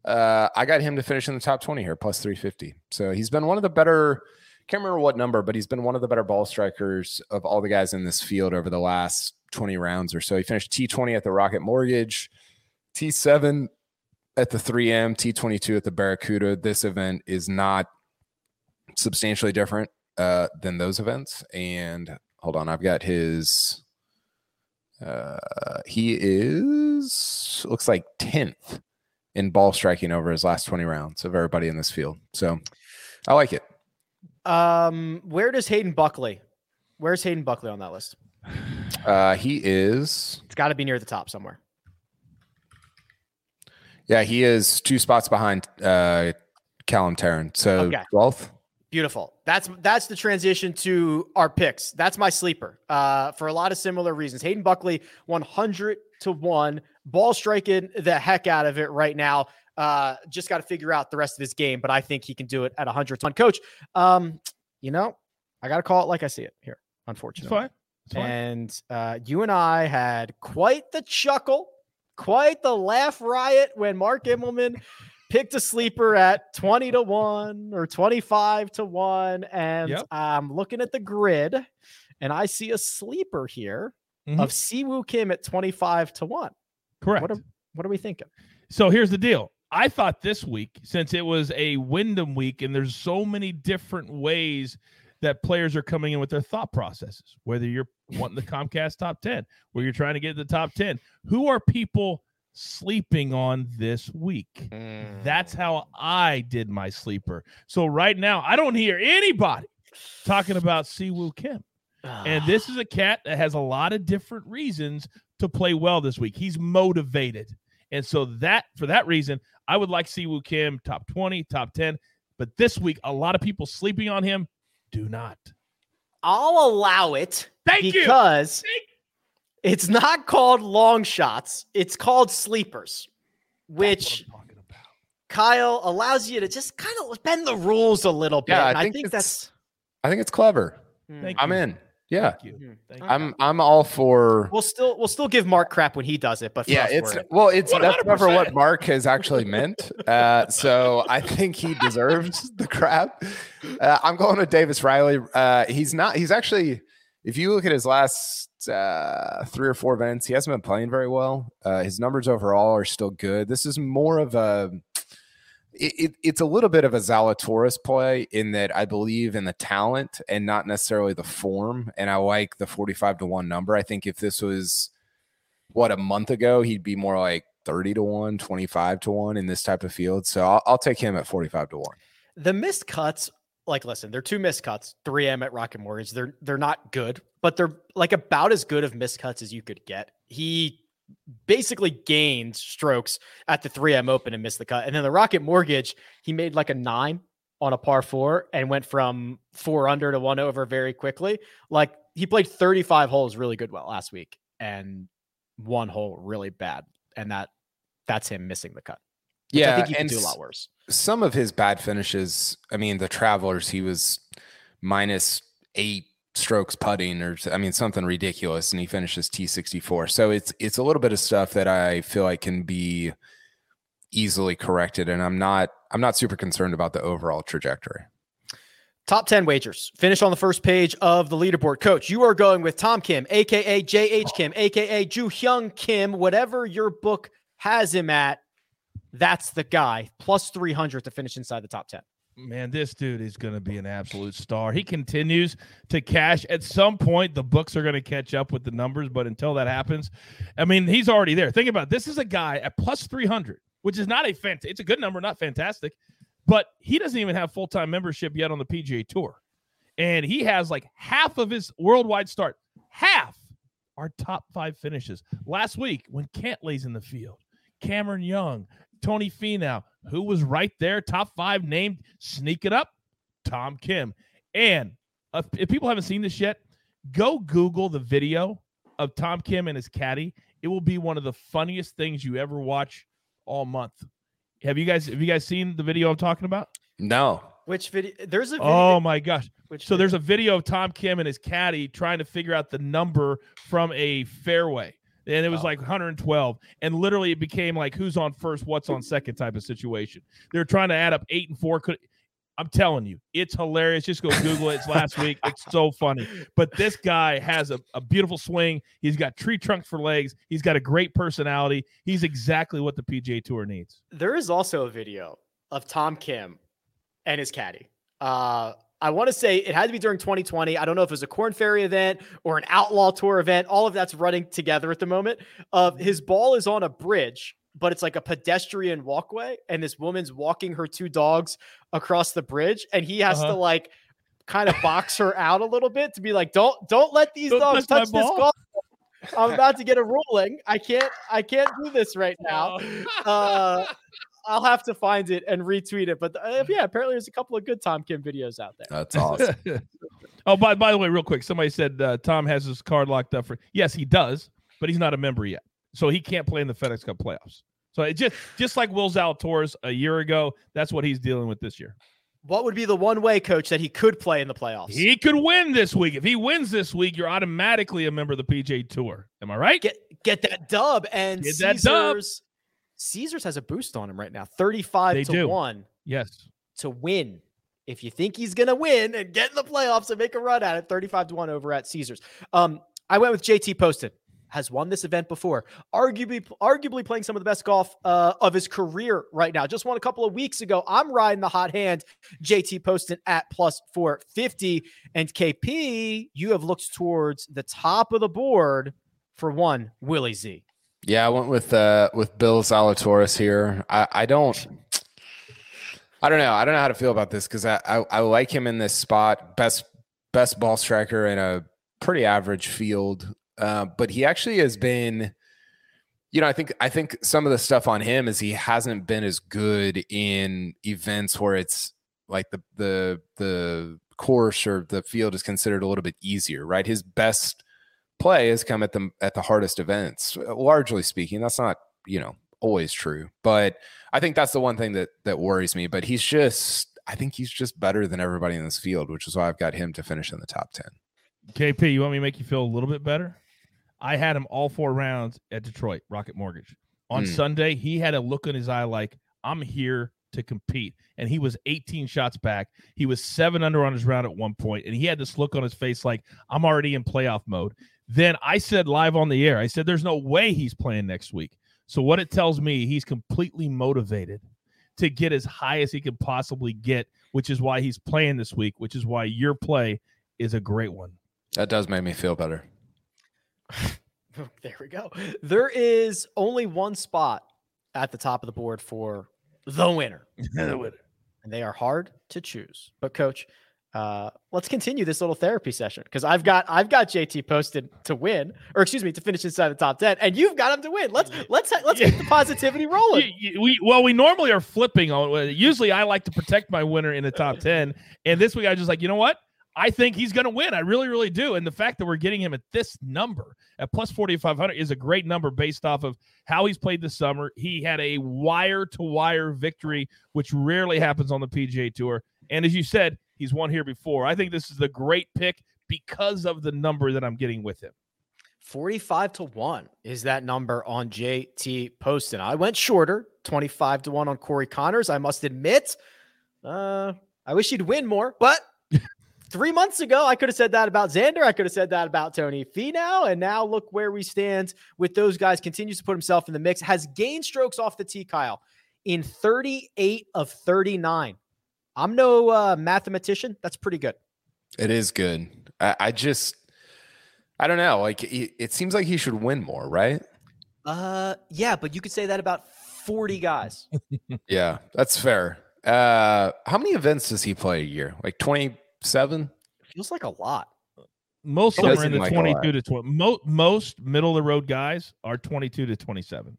I got him to finish in the top 20 here, plus 350. So he's been one of the better, can't remember what number, but he's been one of the better ball strikers of all the guys in this field over the last 20 rounds or so. He finished T20 at the Rocket Mortgage, T7 at the 3M, T22 at the Barracuda. This event is not substantially different than those events. And hold on, I've got his he is looks like 10th in ball striking over his last 20 rounds of everybody in this field. So I like it. Where's Hayden Buckley on that list? It's got to be near the top somewhere. Yeah, he is two spots behind Callum Taron. So okay. 12th. Beautiful. That's the transition to our picks. That's my sleeper for a lot of similar reasons. Hayden Buckley, 100-1, ball striking the heck out of it right now. Just got to figure out the rest of his game, but I think he can do it at 100-1. Coach, I got to call it like I see it here, unfortunately. It's fine. And you and I had quite the chuckle, quite the laugh riot when Mark Immelman picked a sleeper at 20-1 or 25-1. And I'm looking at the grid and I see a sleeper here of Siwoo Kim at 25-1. Correct. What are we thinking? So here's the deal. I thought this week, since it was a Wyndham week and there's so many different ways that players are coming in with their thought processes, whether you're wanting the Comcast top 10, where you're trying to get the top 10, who are people sleeping on this week? That's how I did my sleeper. So right now, I don't hear anybody talking about Siwoo Kim. And this is a cat that has a lot of different reasons to play well this week. He's motivated. And so for that reason, I would like Siwoo Kim top 20, top 10. But this week, a lot of people sleeping on him do not. I'll allow it. Thank you. It's not called long shots. It's called sleepers, which Kyle allows you to just kind of bend the rules a little bit. Yeah, I think it's clever. I'm in. Yeah. I'm all for. We'll still give Mark crap when he does it, but it's that's never what Mark has actually meant. So I think he deserves the crap. I'm going with Davis Riley. He's actually, if you look at his last three or four events, he hasn't been playing very well. His numbers overall are still good. This is more of it's a little bit of a Zalatoris play in that I believe in the talent and not necessarily the form. And I like the 45-1 number. I think if this was a month ago, he'd be more like 30-1, 25-1 in this type of field. So I'll take him at 45-1. The missed cuts, they're two missed cuts, 3M at Rocket Mortgage. They're not good, but they're like about as good of missed cuts as you could get. He basically gained strokes at the 3M Open and missed the cut. And then the Rocket Mortgage, he made like a 9 on a par 4 and went from 4 under to 1 over very quickly. Like he played 35 holes really good last week and one hole really bad. And that's him missing the cut. Yeah. I think he can do a lot worse. Some of his bad finishes, I mean, the Travelers, he was minus 8 strokes putting something ridiculous, and he finishes T64. So it's a little bit of stuff that I feel like can be easily corrected, and I'm not super concerned about the overall trajectory. Top 10 wagers finish on the first page of the leaderboard. Coach, you are going with Tom Kim, aka JH Kim, aka Ju Hyung Kim, whatever your book has him at. That's the guy, plus 300 to finish inside the top 10. Man, this dude is going to be an absolute star. He continues to cash. At some point, the books are going to catch up with the numbers, but until that happens, I mean, he's already there. Think about it. This is a guy at plus 300, which is not it's a good number, not fantastic, but he doesn't even have full-time membership yet on the PGA Tour. And he has like half of his worldwide start. Half our top five finishes. Last week, when Cantley's in the field, Cameron Young, Tony Finau, who was right there, top five named, sneak it up, Tom Kim. And if people haven't seen this yet, go Google the video of Tom Kim and his caddy. It will be one of the funniest things you ever watch all month. Have you guys seen the video I'm talking about? No. Which video? There's a video. Oh my gosh. There's a video of Tom Kim and his caddy trying to figure out the number from a fairway. And it was like 112. And literally it became like who's on first, what's on second type of situation. They're trying to add up 8 and 4. I'm telling you, it's hilarious. Just go Google it. It's last week. It's so funny. But this guy has a beautiful swing. He's got tree trunks for legs. He's got a great personality. He's exactly what the PGA Tour needs. There is also a video of Tom Kim and his caddy. I want to say it had to be during 2020. I don't know if it was a Corn Ferry event or an Outlaw Tour event. All of that's running together at the moment. His ball is on a bridge, but it's like a pedestrian walkway, and this woman's walking her two dogs across the bridge, and he has to like kind of box her out a little bit to be like, don't let these dogs touch this golf ball. I'm about to get a ruling. I can't do this right now. I'll have to find it and retweet it. But yeah, apparently there's a couple of good Tom Kim videos out there. That's awesome. Oh, by the way, real quick, somebody said Tom has his card locked up for. Yes, he does, but he's not a member yet, so he can't play in the FedEx Cup playoffs. So it just like Will Zalatoris a year ago, that's what he's dealing with this year. What would be the one way, Coach, that he could play in the playoffs? He could win this week. If he wins this week, you're automatically a member of the PGA Tour. Am I right? Get that dub. And get that Caesars. Dub. Caesars has a boost on him right now, 35 to 1. Yes, to win. If you think he's going to win and get in the playoffs and make a run at it, 35 to 1 over at Caesars. I went with JT Poston. Has won this event before, arguably playing some of the best golf of his career right now. Just won a couple of weeks ago. I'm riding the hot hand. JT Poston at +450. And KP, you have looked towards the top of the board for one, Willie Z. Yeah, I went with Bill Zalatoris here. I don't know. I don't know how to feel about this because I like him in this spot. Best ball striker in a pretty average field. But he actually has been, you know, I think some of the stuff on him is he hasn't been as good in events where it's like the course or the field is considered a little bit easier, right? His best play has come at the hardest events, largely speaking. That's not, you know, always true, but I think that's the one thing that worries me. But I think he's just better than everybody in this field, which is why I've got him to finish in the top 10. KP, you want me to make you feel a little bit better? I had him all four rounds at Detroit, Rocket Mortgage. On Sunday, he had a look in his eye like, I'm here to compete. And he was 18 shots back. He was 7 under on his round at one point, and he had this look on his face like, I'm already in playoff mode. Then I said live on the air, I said, there's no way he's playing next week. So what it tells me, he's completely motivated to get as high as he can possibly get, which is why he's playing this week, which is why your play is a great one. That does make me feel better. There we go. There is only one spot at the top of the board for the winner. The winner. And they are hard to choose. But, Coach, let's continue this little therapy session because I've got JT Poston to win, or excuse me, to finish inside the top 10, and you've got him to win. Let's get the positivity rolling. We normally are flipping on. Usually I like to protect my winner in the top 10, and this week I was just like, you know what? I think he's going to win. I really, really do. And the fact that we're getting him at this number, at +4,500, is a great number based off of how he's played this summer. He had a wire-to-wire victory, which rarely happens on the PGA Tour. And as you said, he's won here before. I think this is the great pick because of the number that I'm getting with him. 45 to 1 is that number on JT Poston. I went shorter, 25 to 1 on Corey Connors. I must admit, I wish he'd win more, but... 3 months ago, I could have said that about Xander. I could have said that about Tony Finau. And now look where we stand with those guys. Continues to put himself in the mix. Has gained strokes off the tee, Kyle, in 38 of 39. I'm no mathematician. That's pretty good. It is good. I don't know. Like it seems like he should win more, right? Yeah, but you could say that about 40 guys. Yeah, that's fair. How many events does he play a year? Like 20. 7 feels like a lot. Most of them are in the 22 to 20. Most middle of the road guys are 22 to 27.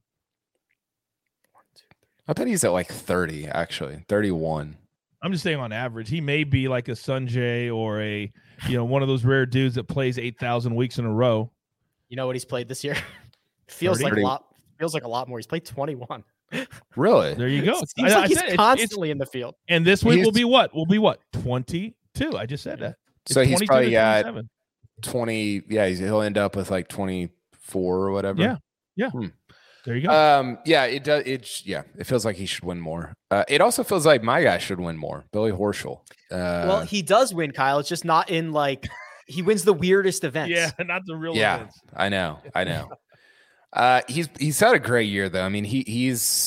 I thought he's at like 30, actually 31. I'm just saying on average, he may be like a Sanjay or a, you know, one of those rare dudes that plays 8,000 weeks in a row. You know what he's played this year? Feels like a lot more. He's played 21. Really? There you go. It seems like he's constantly in the field. And this week will be what? 22. I just said that. It's so he's probably at 20. Yeah, he'll end up with like 24 or whatever. Yeah. Yeah. There you go. Yeah, it does. It feels like he should win more. It also feels like my guy should win more, Billy Horschel. Well, he does win, Kyle. It's just not in like he wins the weirdest events. Yeah, not the real events. Yeah, I know. He's had a great year though. I mean, he is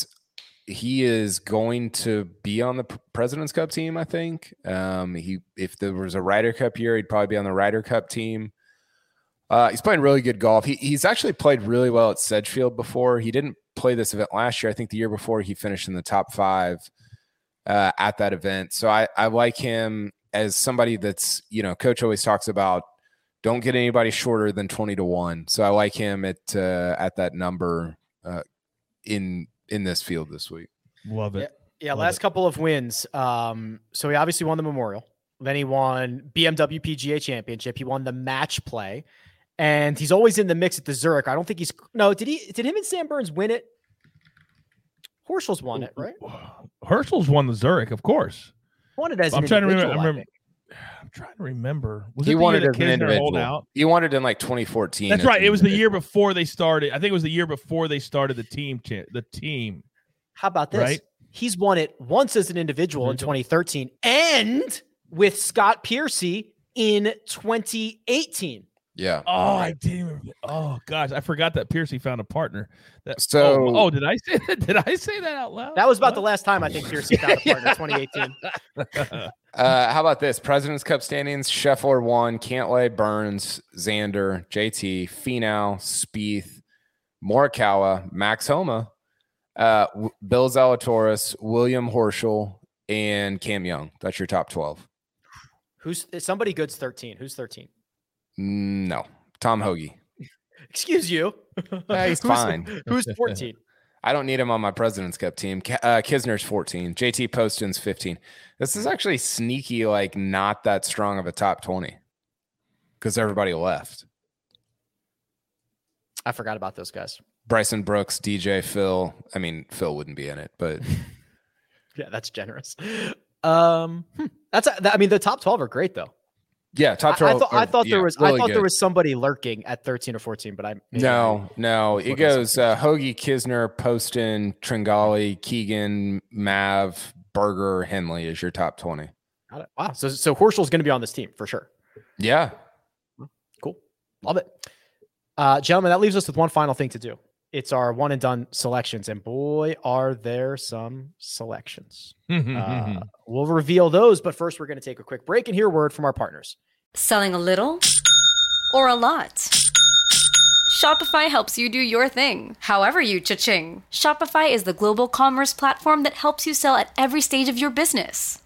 going to be on the President's Cup team, I think. If there was a Ryder Cup year, he'd probably be on the Ryder Cup team. He's playing really good golf. He's actually played really well at Sedgefield before. He didn't play this event last year. I think the year before he finished in the top five at that event. So I like him as somebody that's, you know, coach always talks about don't get anybody shorter than 20 to 1. So I like him at that number in this field this week. Love it. Yeah. Last couple of wins. So he obviously won the Memorial. Then he won BMW PGA Championship. He won the match play. And he's always in the mix at the Zurich. I don't think he's – no, did him and Sam Burns win it? Horschel's won it, right? Horschel's won the Zurich, of course. Won it as an individual, I'm trying to remember. Was he won it as an individual. He won it in like 2014. That's right. It was the year before they started – I think it was the year before they started the team. How about this? Right? He's won it once as an individual in 2013 and with Scott Piercy in 2018. Yeah. Oh, I didn't. Oh, gosh. I forgot that Piercy found a partner. Did I say that? Did I say that out loud? That was about the last time I think Piercy found a partner in 2018. How about this? President's Cup standings, Scheffler won, Cantlay, Burns, Xander, JT, Finau, Spieth, Morikawa, Max Homa, Bill Zalatoris, William Horschel, and Cam Young. That's your top 12. Who's somebody good's 13? Who's 13? No, Tom Hoagie. Excuse you. He's fine. Who's 14? I don't need him on my President's Cup team. Kisner's 14. JT Poston's 15. This is actually sneaky, like not that strong of a top 20 because everybody left. I forgot about those guys. Bryson Brooks, DJ, Phil. I mean, Phil wouldn't be in it, but yeah, that's generous. The top 12 are great though. Yeah, top 12. I thought there was somebody lurking at 13 or 14, but No. It goes Hoagie, Kisner, Poston, Tringali, Keegan, Mav, Berger, Henley is your top 20. Got it. Wow. So Horschel's going to be on this team for sure. Yeah. Cool. Love it. Gentlemen, that leaves us with one final thing to do. It's our one and done selections, and boy, are there some selections. We'll reveal those, but first we're going to take a quick break and hear a word from our partners. Selling a little or a lot? Shopify helps you do your thing, however you cha-ching. Shopify is the global commerce platform that helps you sell at every stage of your business.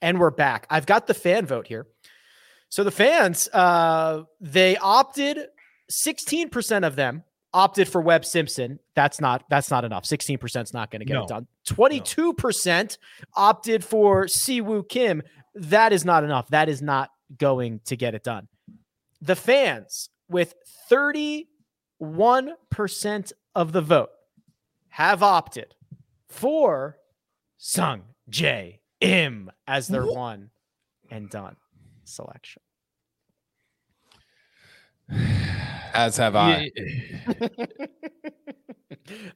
And we're back. I've got the fan vote here. So the fans, they opted, 16% of them opted for Webb Simpson. That's not enough. 16% is not going to get it done. 22% opted for Siwoo Kim. That is not enough. That is not going to get it done. The fans with 31% of the vote have opted for Sung J M as their one and done selection. As have I.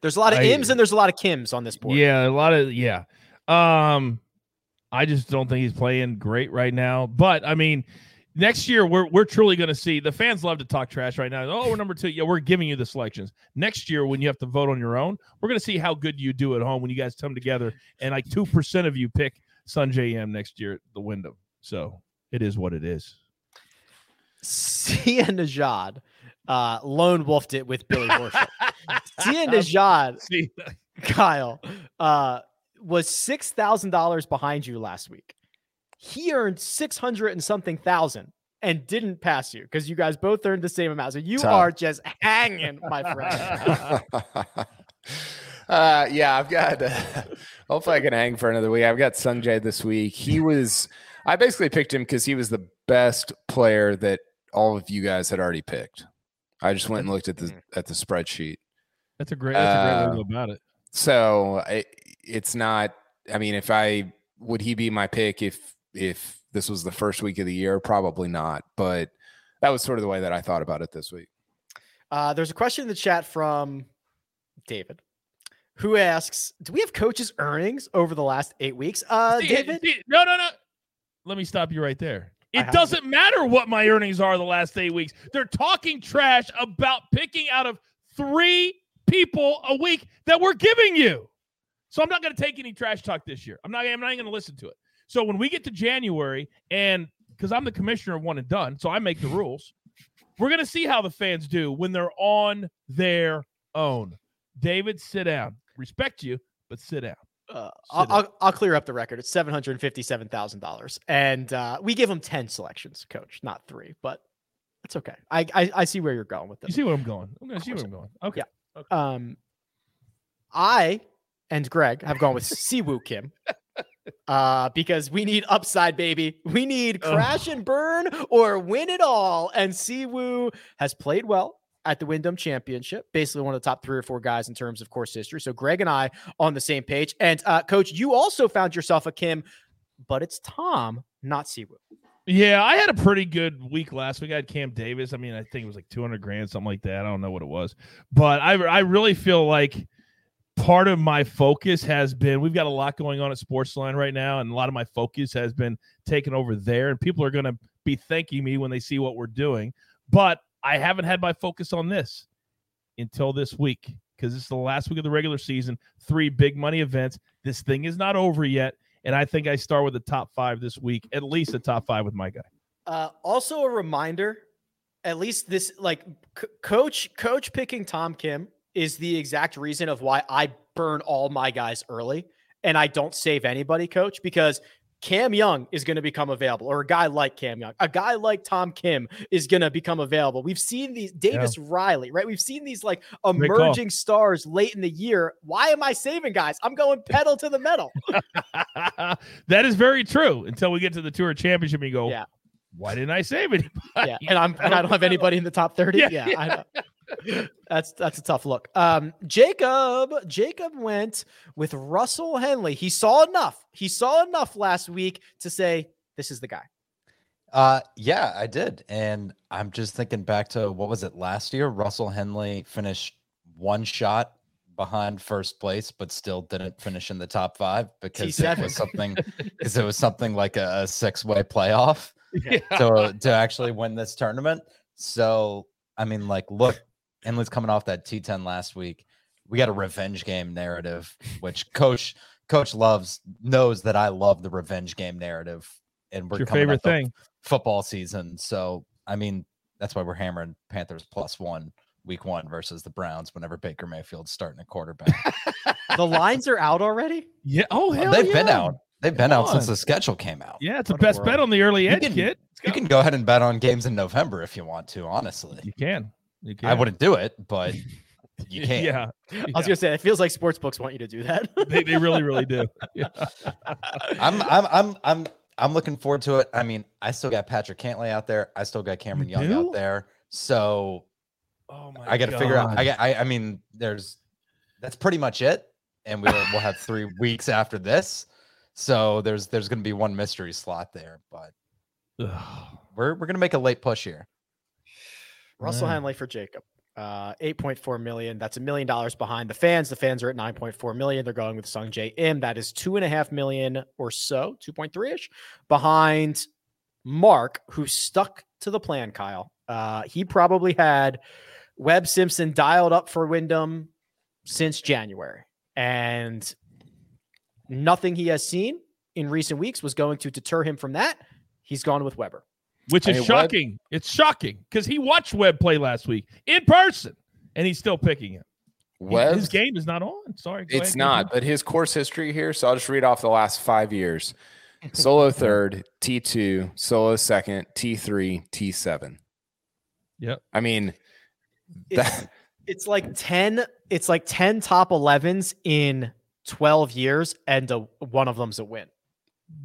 There's a lot of M's and there's a lot of Kims on this board. Yeah, a lot. I just don't think he's playing great right now. But I mean, next year we're truly going to see. The fans love to talk trash right now. Oh, we're number two. Yeah, we're giving you the selections. Next year when you have to vote on your own, we're going to see how good you do at home when you guys come together and like 2% of you pick Sun J.M. next year at the Wyndham. So it is what it is. Sia Nejad lone wolfed it with Billy Horschel. Sia Nejad, Kyle, was $6,000 behind you last week. He earned 600 and something thousand and didn't pass you because you guys both earned the same amount. So you are just hanging, my friend. I've got, hopefully I can hang for another week. I've got Sung Jae this week. I basically picked him because he was the best player that all of you guys had already picked. I just went and looked at the spreadsheet. That's a great way to go about it. So it's not, I mean, would he be my pick if this was the first week of the year? Probably not, but that was sort of the way that I thought about it this week. There's a question in the chat from David, who asks, do we have coaches' earnings over the last 8 weeks? David? No. Let me stop you right there. It doesn't matter what my earnings are the last 8 weeks. They're talking trash about picking out of 3 people a week that we're giving you. So I'm not going to take any trash talk this year. I'm not even going to listen to it. So when we get to January, and because I'm the commissioner of one and done, so I make the rules, we're going to see how the fans do when they're on their own. David, sit down. Respect you, but sit down. I'll clear up the record. It's $757,000. And we give him 10 selections, coach, not 3, but it's okay. I see where you're going with this. You see where I'm going. I'm going to see where I'm going. Okay. Yeah. Okay. I and Greg have gone with Siwoo Kim because we need upside, baby. We need crash and burn or win it all. And Siwoo has played well at the Wyndham Championship, basically one of the top 3 or 4 guys in terms of course history. So Greg and I on the same page. And coach, you also found yourself a Kim, but it's Tom, not Siwoo. Yeah, I had a pretty good week last week. I had Cam Davis. I mean, I think it was like $200,000, something like that. I don't know what it was, but I really feel like part of my focus has been, we've got a lot going on at Sportsline right now, and a lot of my focus has been taken over there, and people are going to be thanking me when they see what we're doing. But I haven't had my focus on this until this week because it's the last week of the regular season, 3 big money events. This thing is not over yet, and I think I start with the top 5 this week, at least the top 5 with my guy. Also a reminder, at least this, like, coach picking Tom Kim is the exact reason of why I burn all my guys early and I don't save anybody, coach, because Cam Young is going to become available, or a guy like Cam Young, a guy like Tom Kim is going to become available. We've seen these Davis Riley, right? We've seen these like emerging stars late in the year. Why am I saving guys? I'm going pedal to the metal. That is very true. Until we get to the Tour Championship, you go, why didn't I save anybody? Yeah, and I don't have anybody in the top 30. Yeah, I know. That's a tough look. Jacob went with Russell Henley. He saw enough last week to say, this is the guy. Yeah, I did. And I'm just thinking back to, what was it last year? Russell Henley finished one shot behind first place, but still didn't finish in the top five because T7. it was something like a six-way playoff to actually win this tournament. So, I mean, like, look, Henley's coming off that T10 last week. We got a revenge game narrative, which Coach loves, knows that I love the revenge game narrative. And we're coming favorite thing football season. So, I mean, that's why we're hammering Panthers +1 week one versus the Browns whenever Baker Mayfield's starting a quarterback. The lines are out already? Yeah. Oh, hell they've been out. They've been out since the schedule came out. Yeah, it's the best bet on the early edge, kid. You can go ahead and bet on games in November if you want to, honestly. You can. I wouldn't do it, but you can. Yeah. I was gonna say, it feels like sports books want you to do that. They really, really do. Yeah. I'm looking forward to it. I mean, I still got Patrick Cantlay out there. I still got Cameron Young out there. So, I got to figure out. That's pretty much it. And we'll have 3 weeks after this. So there's going to be one mystery slot there, but we're going to make a late push here. Russell Henley for Jacob, $8.4 million. That's $1 million behind the fans. The fans are at $9.4 million. They're going with Sung J M. That is $2.5 million or so, 2.3 ish behind Mark, who stuck to the plan. Kyle, he probably had Webb Simpson dialed up for Wyndham since January, and nothing he has seen in recent weeks was going to deter him from that. He's gone with Weber. Which is shocking. Webb. It's shocking because he watched Webb play last week in person, and he's still picking him. Webb, his game is not on. Sorry. It's not, but his course history here, so I'll just read off the last 5 years. Solo third, T2, solo second, T3, T7. Yep. I mean, it's like 10 top 11s in 12 years, and one of them's a win.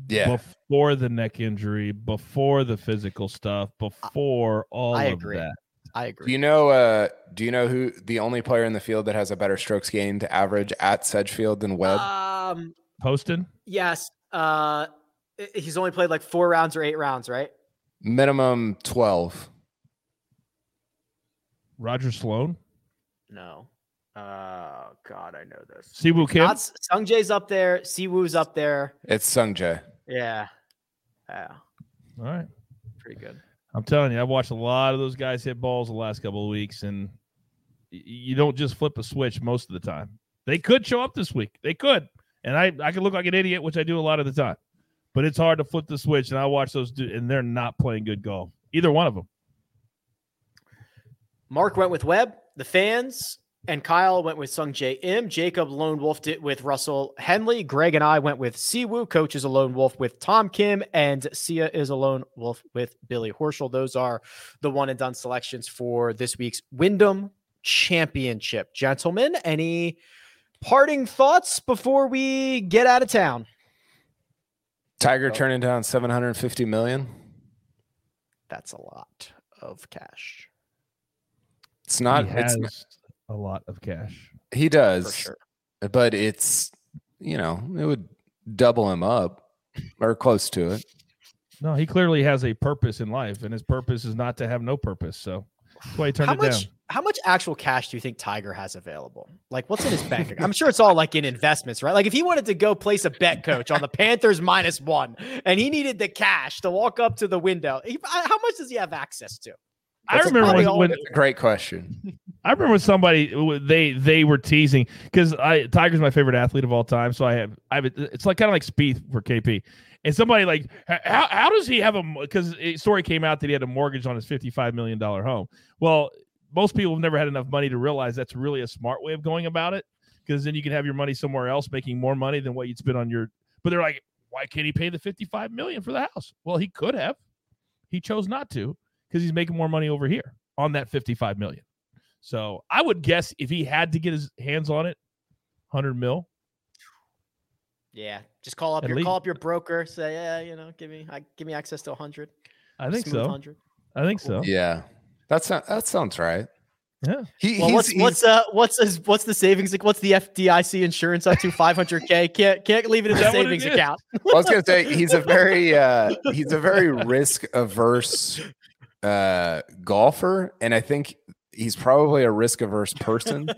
Yeah. Before the neck injury, before the physical stuff, before all of that. I agree. Do you know who the only player in the field that has a better strokes gained average at Sedgefield than Webb? Poston? Yes. He's only played like 4 rounds or 8 rounds, right? Minimum 12. Roger Sloan? No. Oh, God, I know this. Siwoo Kim? Sungjae's up there. Siwoo's up there. It's Sungjae. Yeah. Yeah. All right. Pretty good. I'm telling you, I've watched a lot of those guys hit balls the last couple of weeks, and you don't just flip a switch most of the time. They could show up this week. They could. And I could look like an idiot, which I do a lot of the time. But it's hard to flip the switch, and I watch those dudes, and they're not playing good golf. Either one of them. Mark went with Webb. The fans... And Kyle went with Sung J M. Jacob lone wolfed it with Russell Henley. Greg and I went with Siwoo. Coach is a lone wolf with Tom Kim. And Sia is a lone wolf with Billy Horschel. Those are the one and done selections for this week's Wyndham Championship. Gentlemen, any parting thoughts before we get out of town? Tiger turning down $750 million. That's a lot of cash. It's not... a lot of cash. He does, for sure. But it's, it would double him up or close to it. No, he clearly has a purpose in life, and his purpose is not to have no purpose. So that's why he turned it down. How much actual cash do you think Tiger has available? Like, what's in his bank account? I'm sure it's all like in investments, right? Like, if he wanted to go place a bet, Coach, on the Panthers -1, and he needed the cash to walk up to the window, how much does he have access to? That's a great question. I remember somebody they were teasing because Tiger's my favorite athlete of all time. So I have it's like kind of like Spieth for KP, and somebody like how does he have a, because a story came out that he had a mortgage on his $55 million home. Well, most people have never had enough money to realize that's really a smart way of going about it, because then you can have your money somewhere else, making more money than what you'd spend on your. But they're like, why can't he pay the $55 million for the house? Well, he could have, he chose not to. Because he's making more money over here on that $55 million. So I would guess if he had to get his hands on it, $100 mil. Yeah, just call up your broker, say, give me access to 100. I think so. 100. I think so. Yeah, that sounds right. Yeah. What's the savings? Like, what's the FDIC insurance up to? 500K. Can't leave it in the savings account. Well, I was going to say he's a very risk averse golfer, and I think he's probably a risk averse person.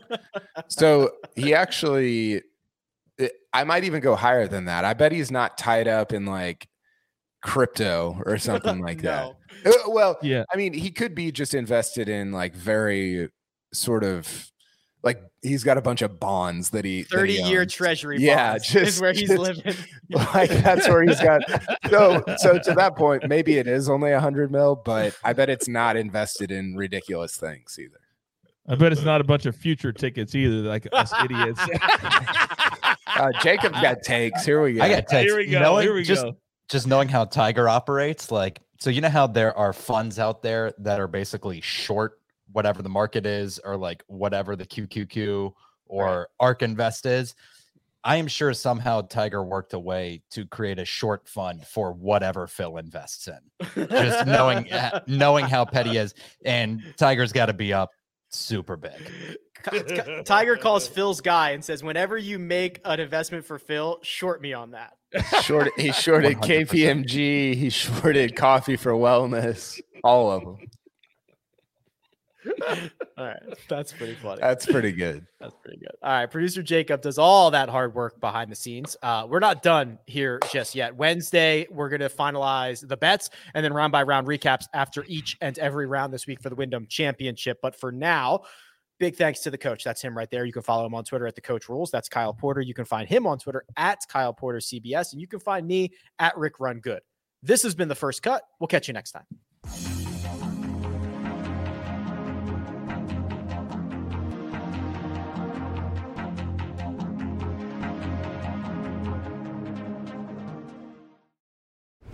So he actually, I might even go higher than that. I bet he's not tied up in like crypto or something like no. that. Well, yeah. I mean, he could be just invested in like very sort of like he's got a bunch of bonds that he 30-year treasury. Yeah, bonds just is where he's living. Like that's where he's got. So to that point, maybe it is only $100 million, but I bet it's not invested in ridiculous things either. I bet it's not a bunch of future tickets either, like us idiots. Jacob's got takes. Here we go. I got takes. Here we go. Just knowing how Tiger operates, like, so you know how there are funds out there that are basically short whatever the market is or like whatever the QQQ or ARK Invest is. I am sure somehow Tiger worked a way to create a short fund for whatever Phil invests in. Just knowing how petty he is, and Tiger's got to be up super big. Tiger calls Phil's guy and says, whenever you make an investment for Phil, short me on that. He shorted 100%. KPMG. He shorted Coffee for Wellness. All of them. All right. That's pretty funny. That's pretty good. That's pretty good. All right. Producer Jacob does all that hard work behind the scenes. We're not done here just yet. Wednesday, we're going to finalize the bets and then round by round recaps after each and every round this week for the Wyndham Championship. But for now, big thanks to the coach. That's him right there. You can follow him on Twitter at The Coach Rules. That's Kyle Porter. You can find him on Twitter at Kyle Porter CBS. And you can find me at Rick Run Good. This has been The First Cut. We'll catch you next time.